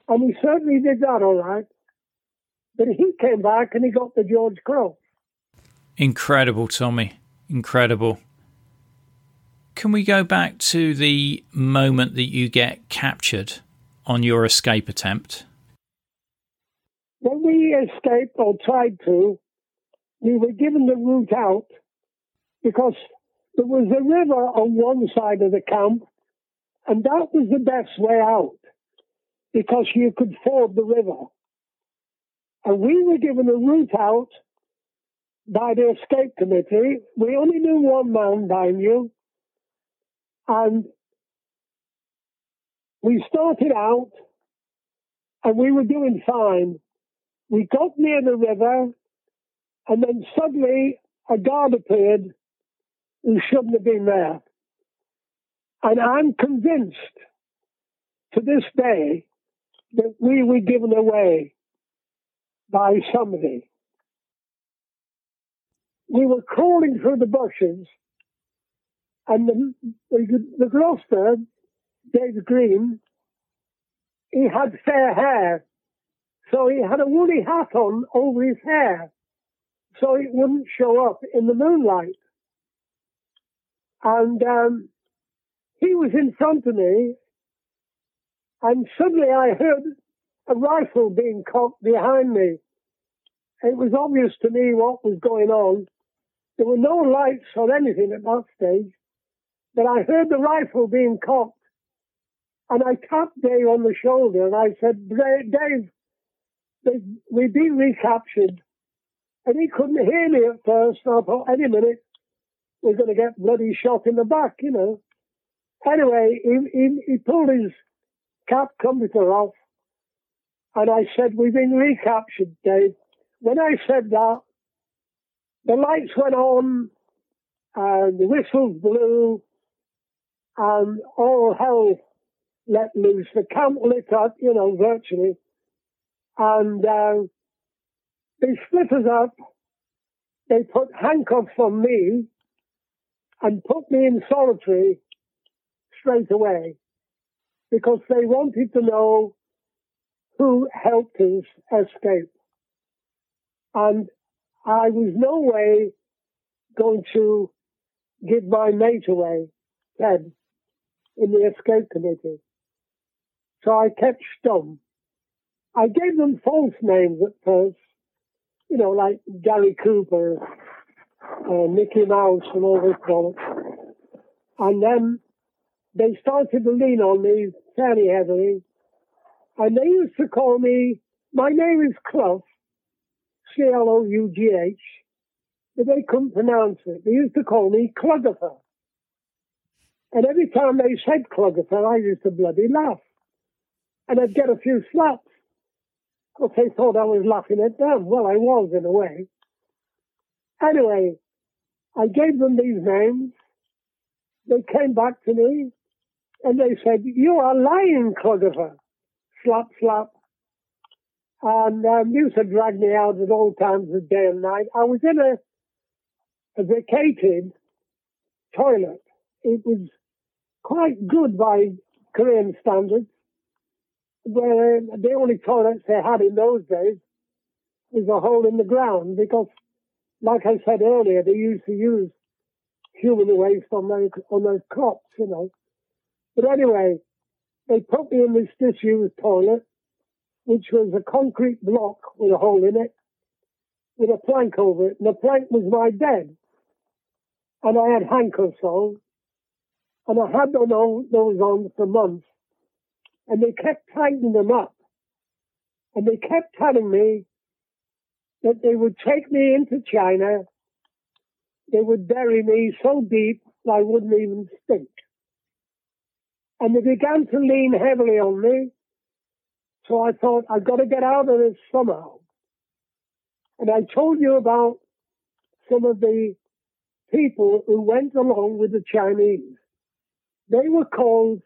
And he certainly did that all right. But he came back and he got the George Cross. Incredible, Tommy. Incredible. Can we go back to the moment that you get captured on your escape attempt? When we escaped, or tried to, we were given the route out because there was a river on one side of the camp, and that was the best way out because you could ford the river. And we were given a route out by the escape committee. We only knew one man, mind you, and we started out, and we were doing fine. We got near the river, and then suddenly a guard appeared who shouldn't have been there. And I'm convinced to this day that we were given away by somebody. We were crawling through the bushes, and the Gloucester, Dave Green, he had fair hair, so he had a woolly hat on over his hair, so it wouldn't show up in the moonlight. And he was in front of me, and suddenly I heard a rifle being cocked behind me. It was obvious to me what was going on. There were no lights or anything at that stage, but I heard the rifle being cocked. And I tapped Dave on the shoulder and I said, Dave, we've been recaptured. And he couldn't hear me at first. And I thought, any minute, we're going to get bloody shot in the back, you know. Anyway, he pulled his cap comforter off And I said, we've been recaptured, Dave. When I said that, the lights went on and the whistles blew and all hell let loose. The camp lit up, you know, virtually. And they split us up. They put handcuffs on me and put me in solitary straight away because they wanted to know who helped us escape. And I was no way going to give my mate away, Ted, in the escape committee. So I kept stum. I gave them false names at first, you know, like Gary Cooper, Mickey Mouse and all this bollocks. And then they started to lean on me fairly heavily. And they used to call me, my name is Clough, C-L-O-U-G-H, but they couldn't pronounce it. They used to call me Cluggerfer. And every time they said Cluggerfer, I used to bloody laugh. And I'd get a few slaps. Because they thought I was laughing at them. Well, I was, in a way. Anyway, I gave them these names. They came back to me, and they said, you are lying, Cluggerfer. Slap, slap. And they used to drag me out at all times of day and night. I was in a vacated toilet. It was quite good by Korean standards, where the only toilets they had in those days was a hole in the ground because, like I said earlier, they used to use human waste on those crops, you know. But anyway, they put me in this disused toilet, which was a concrete block with a hole in it, with a plank over it, and the plank was my bed. And I had handcuffs on, and I had those on for months, and they kept tightening them up, and they kept telling me that they would take me into China, they would bury me so deep that I wouldn't even stink. And they began to lean heavily on me, so I thought, I've got to get out of this somehow. And I told you about some of the people who went along with the Chinese. They were called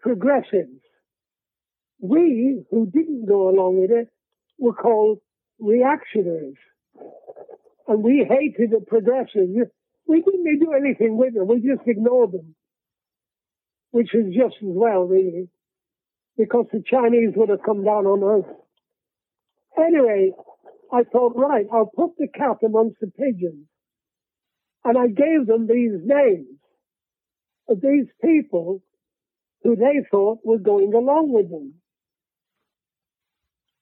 progressives. We, who didn't go along with it, were called reactionaries. And we hated the progressives. We didn't do anything with them. We just ignored them, which was just as well, really, because the Chinese would have come down on us. Anyway, I thought, right, I'll put the cat amongst the pigeons. And I gave them these names of these people who they thought were going along with them.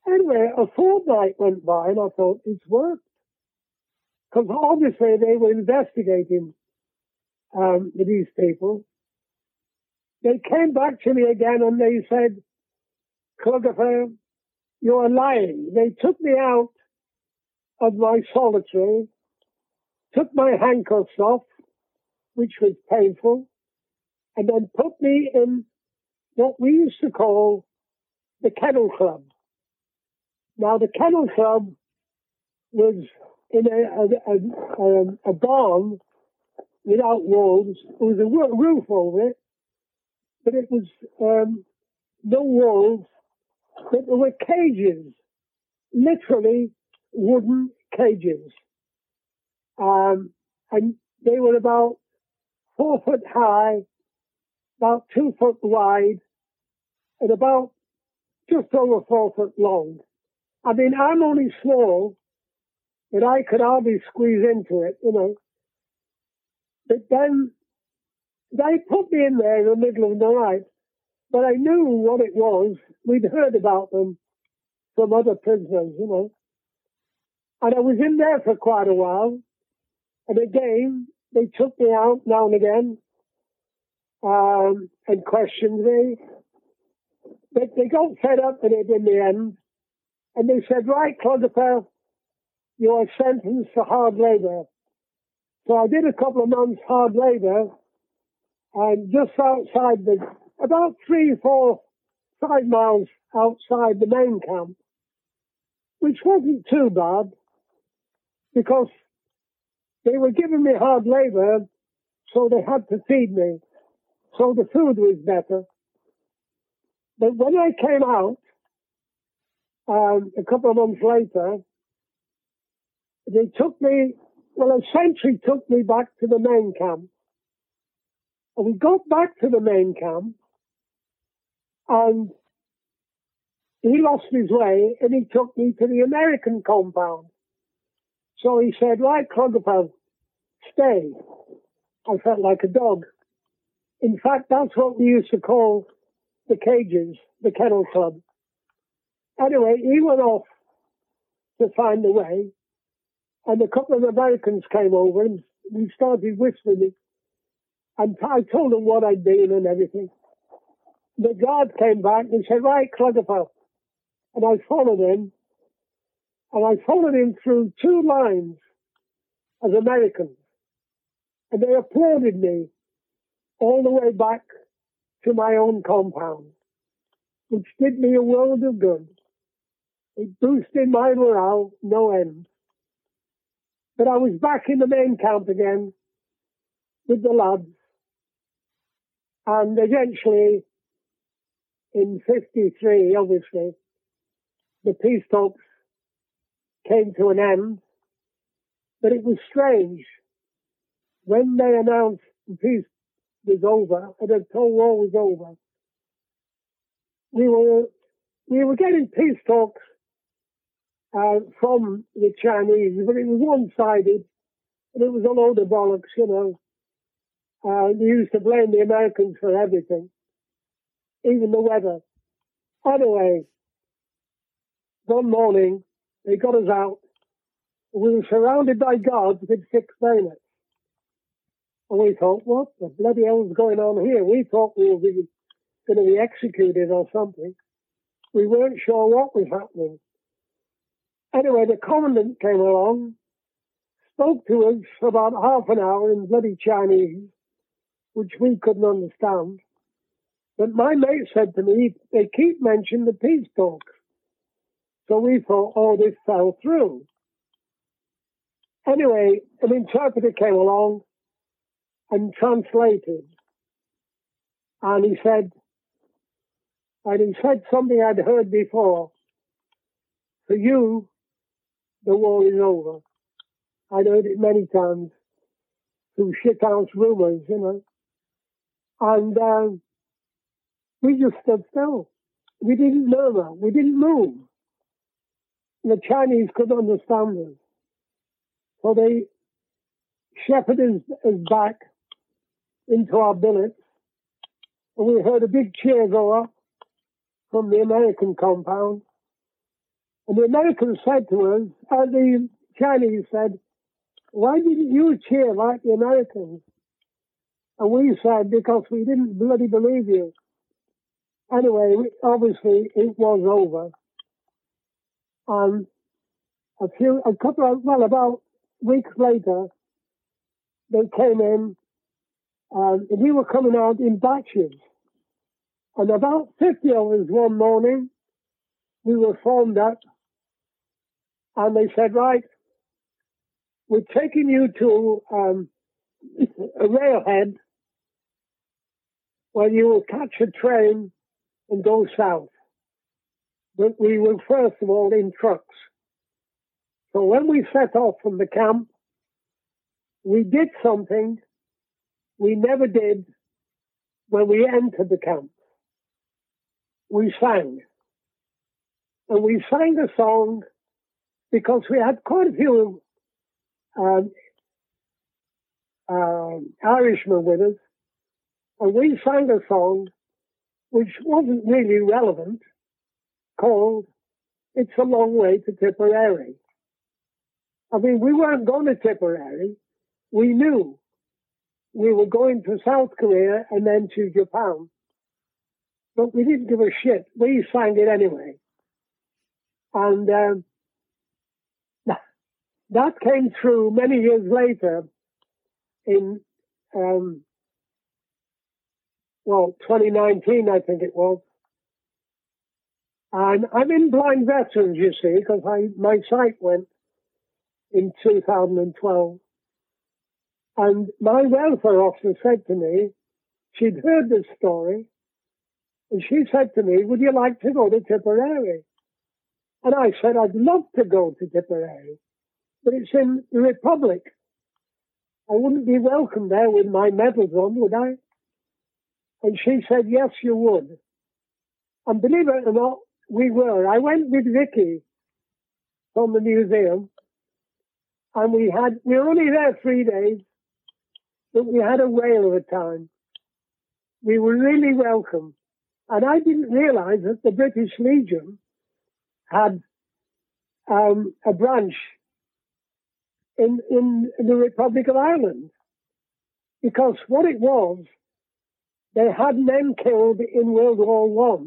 Anyway, a fortnight went by, and I thought, it's worked. Because obviously they were investigating these people. They came back to me again and they said, Cluggerfer, you are lying. They took me out of my solitary, took my handcuffs off, which was painful, and then put me in what we used to call the Kennel Club. Now, the Kennel Club was in a barn without walls. There was a roof over it. But it was no walls, but there were cages, literally wooden cages. And they were about 4 foot high, about 2 foot wide, and about just over 4 foot long. I mean, I'm only small, but I could hardly squeeze into it, you know. But then they put me in there in the middle of the night, but I knew what it was. We'd heard about them from other prisoners, you know. And I was in there for quite a while. And again, they took me out now and again and questioned me. But they got fed up with it in the end. And they said, right, Cluggerfer, you are sentenced to hard labor. So I did a couple of months hard labor. And just outside, about three, four, 5 miles outside the main camp, which wasn't too bad because they were giving me hard labour, so they had to feed me, so the food was better. But when I came out, a couple of months later, they took me, well, a sentry took me back to the main camp. And we got back to the main camp, and he lost his way, and he took me to the American compound. So he said, right, Cloggerpad, stay. I felt like a dog. In fact, that's what we used to call the cages, the kennel club. Anyway, he went off to find a way, and a couple of Americans came over, and we started whispering. And I told them what I'd been and everything. The guard came back and said, right, Cloggerpad. And I followed him. And I followed him through two lines as Americans. And they applauded me all the way back to my own compound, which did me a world of good. It boosted my morale, no end. But I was back in the main camp again with the lads. And eventually, in 1953, obviously, the peace talks came to an end. But it was strange. When they announced the peace was over, and the Cold War was over, we were getting peace talks from the Chinese, but it was one-sided, and it was a load of bollocks, you know. They used to blame the Americans for everything, even the weather. Anyway, one morning, they got us out. We were surrounded by guards with 6 bayonets. And we thought, what the bloody hell's going on here? We thought we were going to be executed or something. We weren't sure what was happening. Anyway, the commandant came along, spoke to us for about half an hour in bloody Chinese, which we couldn't understand. But my mate said to me, they keep mentioning the peace talks. So we thought, oh, this fell through. Anyway, an interpreter came along and translated. And he said something I'd heard before. For you, the war is over. I'd heard it many times through shithouse rumours, you know. And we just stood still. We didn't murmur. We didn't move. The Chinese couldn't understand us. So they shepherded us back into our billets. And we heard a big cheer go up from the American compound. And the Americans said to us, and the Chinese said, why didn't you cheer like the Americans? And we said, because we didn't bloody believe you. Anyway, obviously, it was over. And about weeks later, they came in, and we were coming out in batches. And about 50 of us one morning, we were formed up, and they said, right, we're taking you to a railhead where you will catch a train and go south. But we were, first of all, in trucks. So when we set off from the camp, we did something we never did when we entered the camp. We sang. And we sang a song because we had quite a few Irishmen with us. And we sang a song which wasn't really relevant, called It's a Long Way to Tipperary. I mean, we weren't going to Tipperary. We knew we were going to South Korea and then to Japan. But we didn't give a shit. We sang it anyway. And that came through many years later in, 2019, I think it was, I'm in blind veterans, you see, because my sight went in 2012. And my welfare officer said to me, she'd heard this story, and she said to me, would you like to go to Tipperary? And I said, I'd love to go to Tipperary, but it's in the Republic. I wouldn't be welcome there with my medals on, would I? And she said, yes, you would. And believe it or not, we were. I went with Vicky from the museum, and we were only there 3 days, but we had a whale of a time. We were really welcome. And I didn't realize that the British Legion had a branch in the Republic of Ireland, because what it was, they had men killed in World War I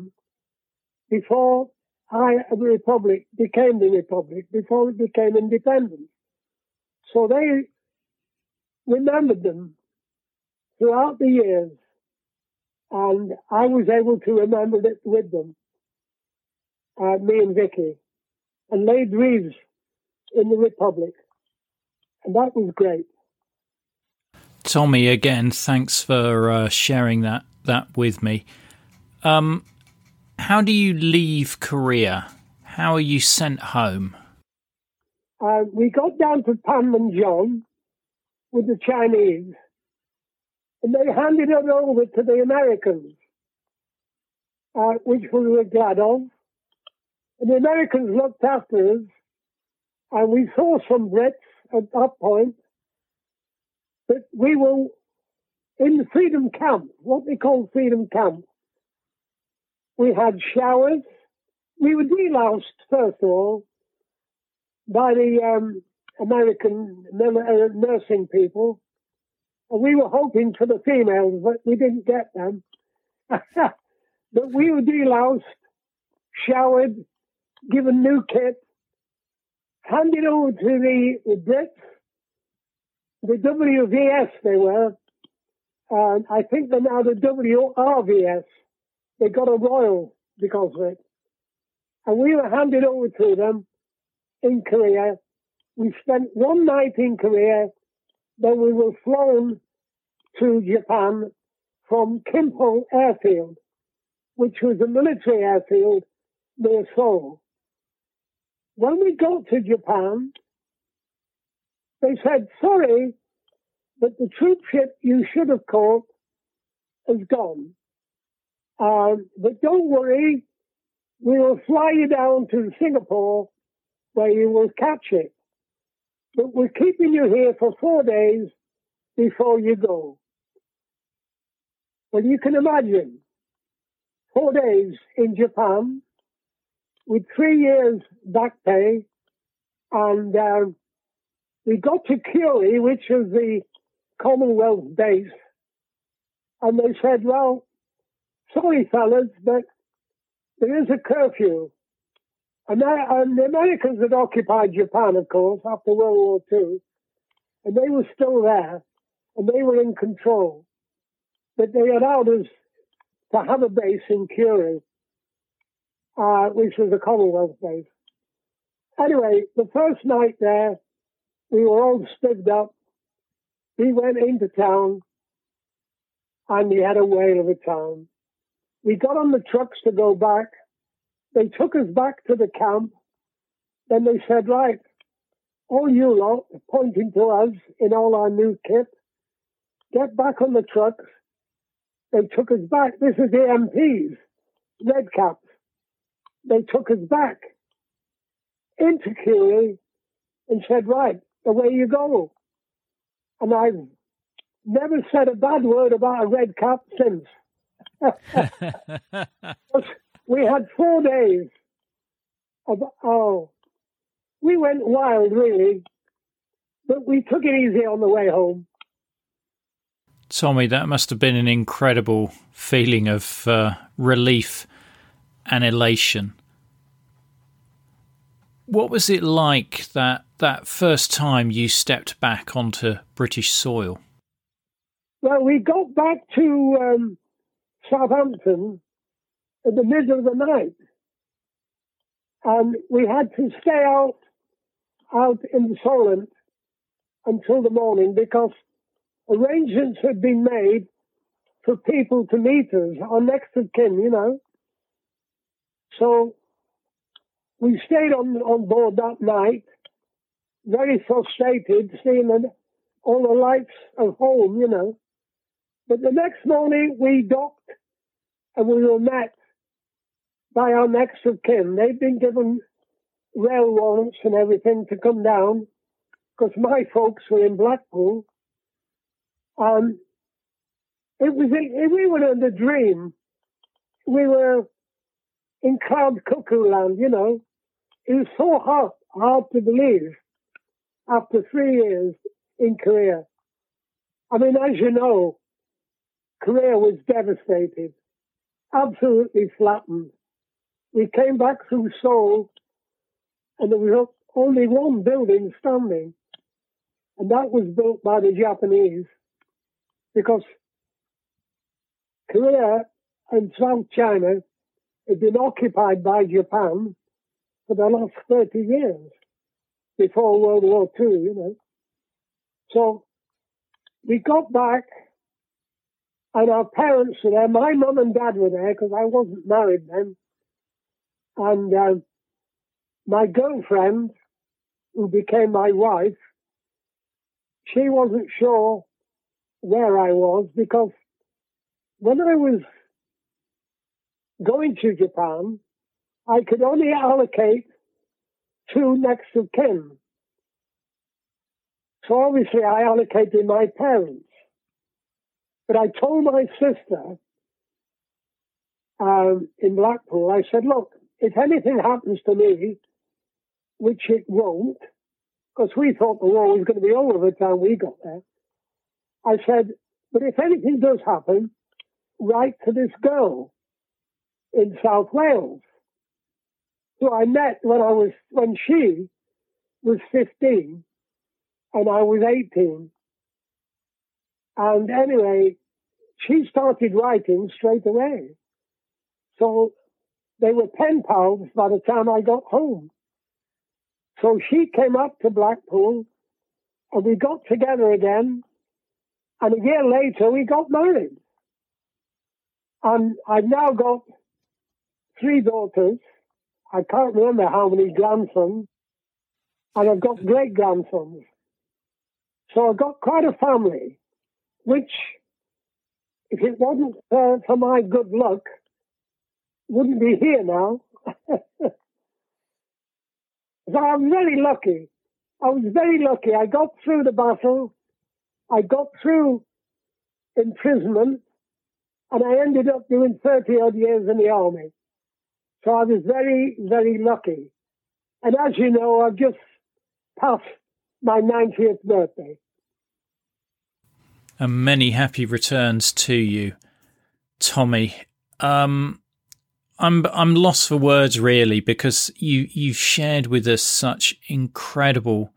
before the Republic became the Republic, before it became independent. So they remembered them throughout the years, and I was able to remember it with them, me and Vicky, and laid wreaths in the Republic. And that was great. Tommy, again, thanks for sharing that with me. How do you leave Korea? How are you sent home? We got down to Panmunjom with the Chinese, and they handed it over to the Americans, which we were glad of. And the Americans looked after us, and we saw some Brits at that point, but we were in the freedom camp, what they call freedom camp. We had showers. We were deloused, first of all, by the American nursing people, and we were hoping for the females, but we didn't get them. But we were deloused, showered, given new kit, handed over to the Brits, the WVS they were, and I think they're now the WRVS. They got a royal because of it. And we were handed over to them in Korea. We spent one night in Korea, then we were flown to Japan from Kimpo Airfield, which was a military airfield near Seoul. When we got to Japan, they said, sorry, but the troop ship you should have caught has gone. But don't worry, we will fly you down to Singapore where you will catch it. But we're keeping you here for 4 days before you go. Well, you can imagine 4 days in Japan with 3 years back pay, and we got to Kure, which was the Commonwealth base, and they said, well, sorry, fellas, but there is a curfew. And the Americans had occupied Japan, of course, after World War II, and they were still there, and they were in control. But they allowed us to have a base in Kure, which was a Commonwealth base. Anyway, the first night there, we were all stood up. We went into town, and we had a whale of a time. We got on the trucks to go back. They took us back to the camp. Then they said, right, all you lot, pointing to us in all our new kit, get back on the trucks. They took us back. This is the MPs, red caps. They took us back into Kure and said, right, away you go. And I've never said a bad word about a red cap since. We had 4 days of, we went wild, really, but we took it easy on the way home. Tommy, that must have been an incredible feeling of relief and elation. What was it like that first time you stepped back onto British soil? Well, we got back to Southampton in the middle of the night. And we had to stay out in the Solent until the morning because arrangements had been made for people to meet us, our next of kin, you know. So we stayed on board that night, very frustrated, seeing all the lights of home, you know. But the next morning we docked and we were met by our next of kin. They'd been given rail warrants and everything to come down because my folks were in Blackpool. We were in the dream. We were in cloud cuckoo land, you know. It was so hard to believe after 3 years in Korea. I mean, as you know, Korea was devastated, absolutely flattened. We came back through Seoul and there was only one building standing, and that was built by the Japanese because Korea and South China had been occupied by Japan for the last 30 years before World War II, you know. So we got back and our parents were there. My mum and dad were there because I wasn't married then. And my girlfriend, who became my wife, she wasn't sure where I was because when I was going to Japan, I could only allocate two next of kin. So obviously I allocated my parents. But I told my sister in Blackpool, I said, look, if anything happens to me, which it won't, because we thought the war was going to be over by the time we got there, I said, but if anything does happen, write to this girl in South Wales, who I met when she was 15 and I was 18. And anyway, she started writing straight away. So they were pen pals by the time I got home. So she came up to Blackpool and we got together again. And a year later, we got married. And I've now got 3 daughters. I can't remember how many grandsons. And I've got great-grandsons. So I've got quite a family, which, if it wasn't for my good luck, wouldn't be here now. So I'm very lucky. I was very lucky. I got through the battle. I got through imprisonment. And I ended up doing 30-odd years in the army. So I was very, very lucky. And as you know, I've just passed my 90th birthday. And many happy returns to you, Tommy. I'm lost for words, really, because you've shared with us such incredible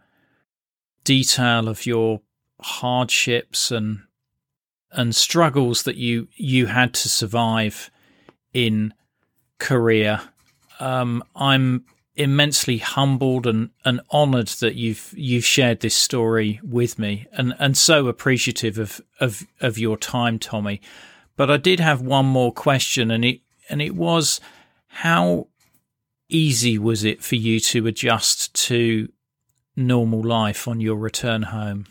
detail of your hardships and struggles that you had to survive in Korea. I'm immensely humbled and honoured that you've shared this story with me, and so appreciative of your time, Tommy. But I did have one more question, and it was, how easy was it for you to adjust to normal life on your return home?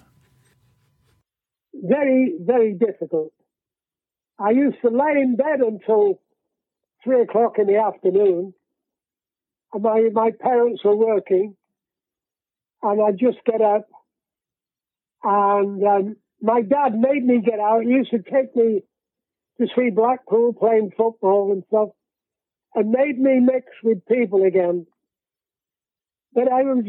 Very, very difficult. I used to lay in bed until 3:00 in the afternoon, and my parents were working, and I'd just get up, and my dad made me get out. He used to take me to see Blackpool playing football and stuff, and made me mix with people again. But I was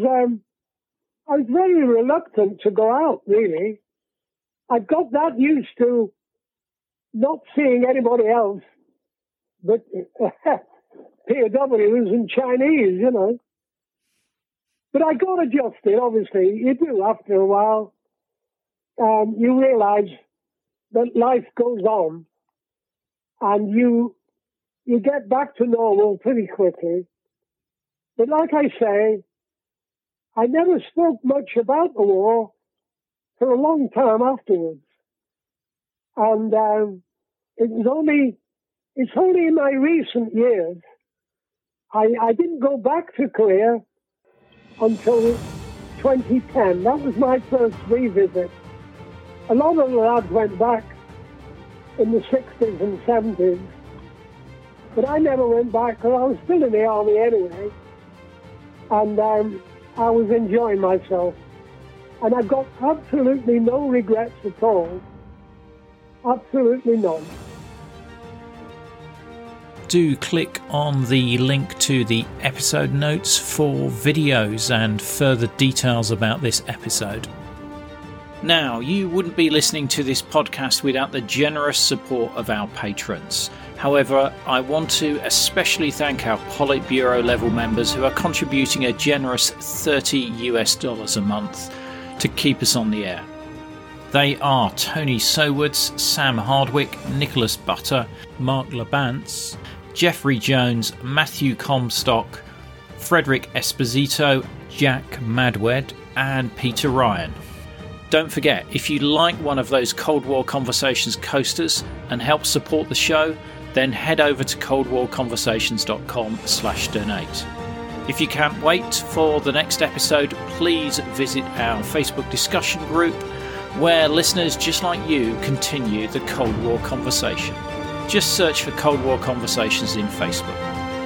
very reluctant to go out, really. I've got that used to not seeing anybody else but POWs and Chinese, you know. But I got adjusted, obviously. You do after a while. You realise that life goes on and you get back to normal pretty quickly. But like I say, I never spoke much about the war for a long time afterwards. And it's only in my recent years. I didn't go back to Korea until 2010. That was my first revisit. A lot of the lads went back in the 60s and 70s, but I never went back because I was still in the army anyway, and I was enjoying myself. And I've got absolutely no regrets at all. Absolutely none. Do click on the link to the episode notes for videos and further details about this episode. Now, you wouldn't be listening to this podcast without the generous support of our patrons. However, I want to especially thank our Politburo level members who are contributing a generous $30 a month to keep us on the air. They are Tony Sowards, Sam Hardwick, Nicholas Butter, Mark Labance, Jeffrey Jones, Matthew Comstock, Frederick Esposito, Jack Madwed, and Peter Ryan. Don't forget, if you like one of those Cold War Conversations coasters and help support the show, then head over to coldwarconversations.com/donate. If you can't wait for the next episode, please visit our Facebook discussion group where listeners just like you continue the Cold War conversation. Just search for Cold War Conversations in Facebook.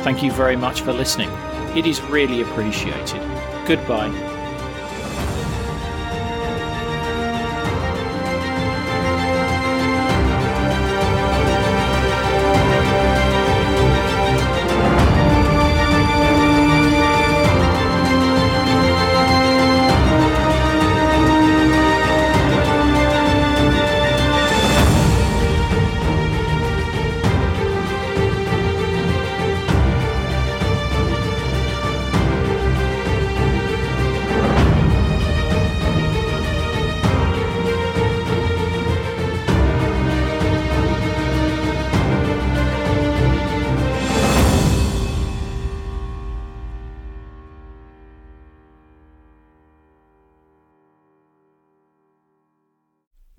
Thank you very much for listening. It is really appreciated. Goodbye.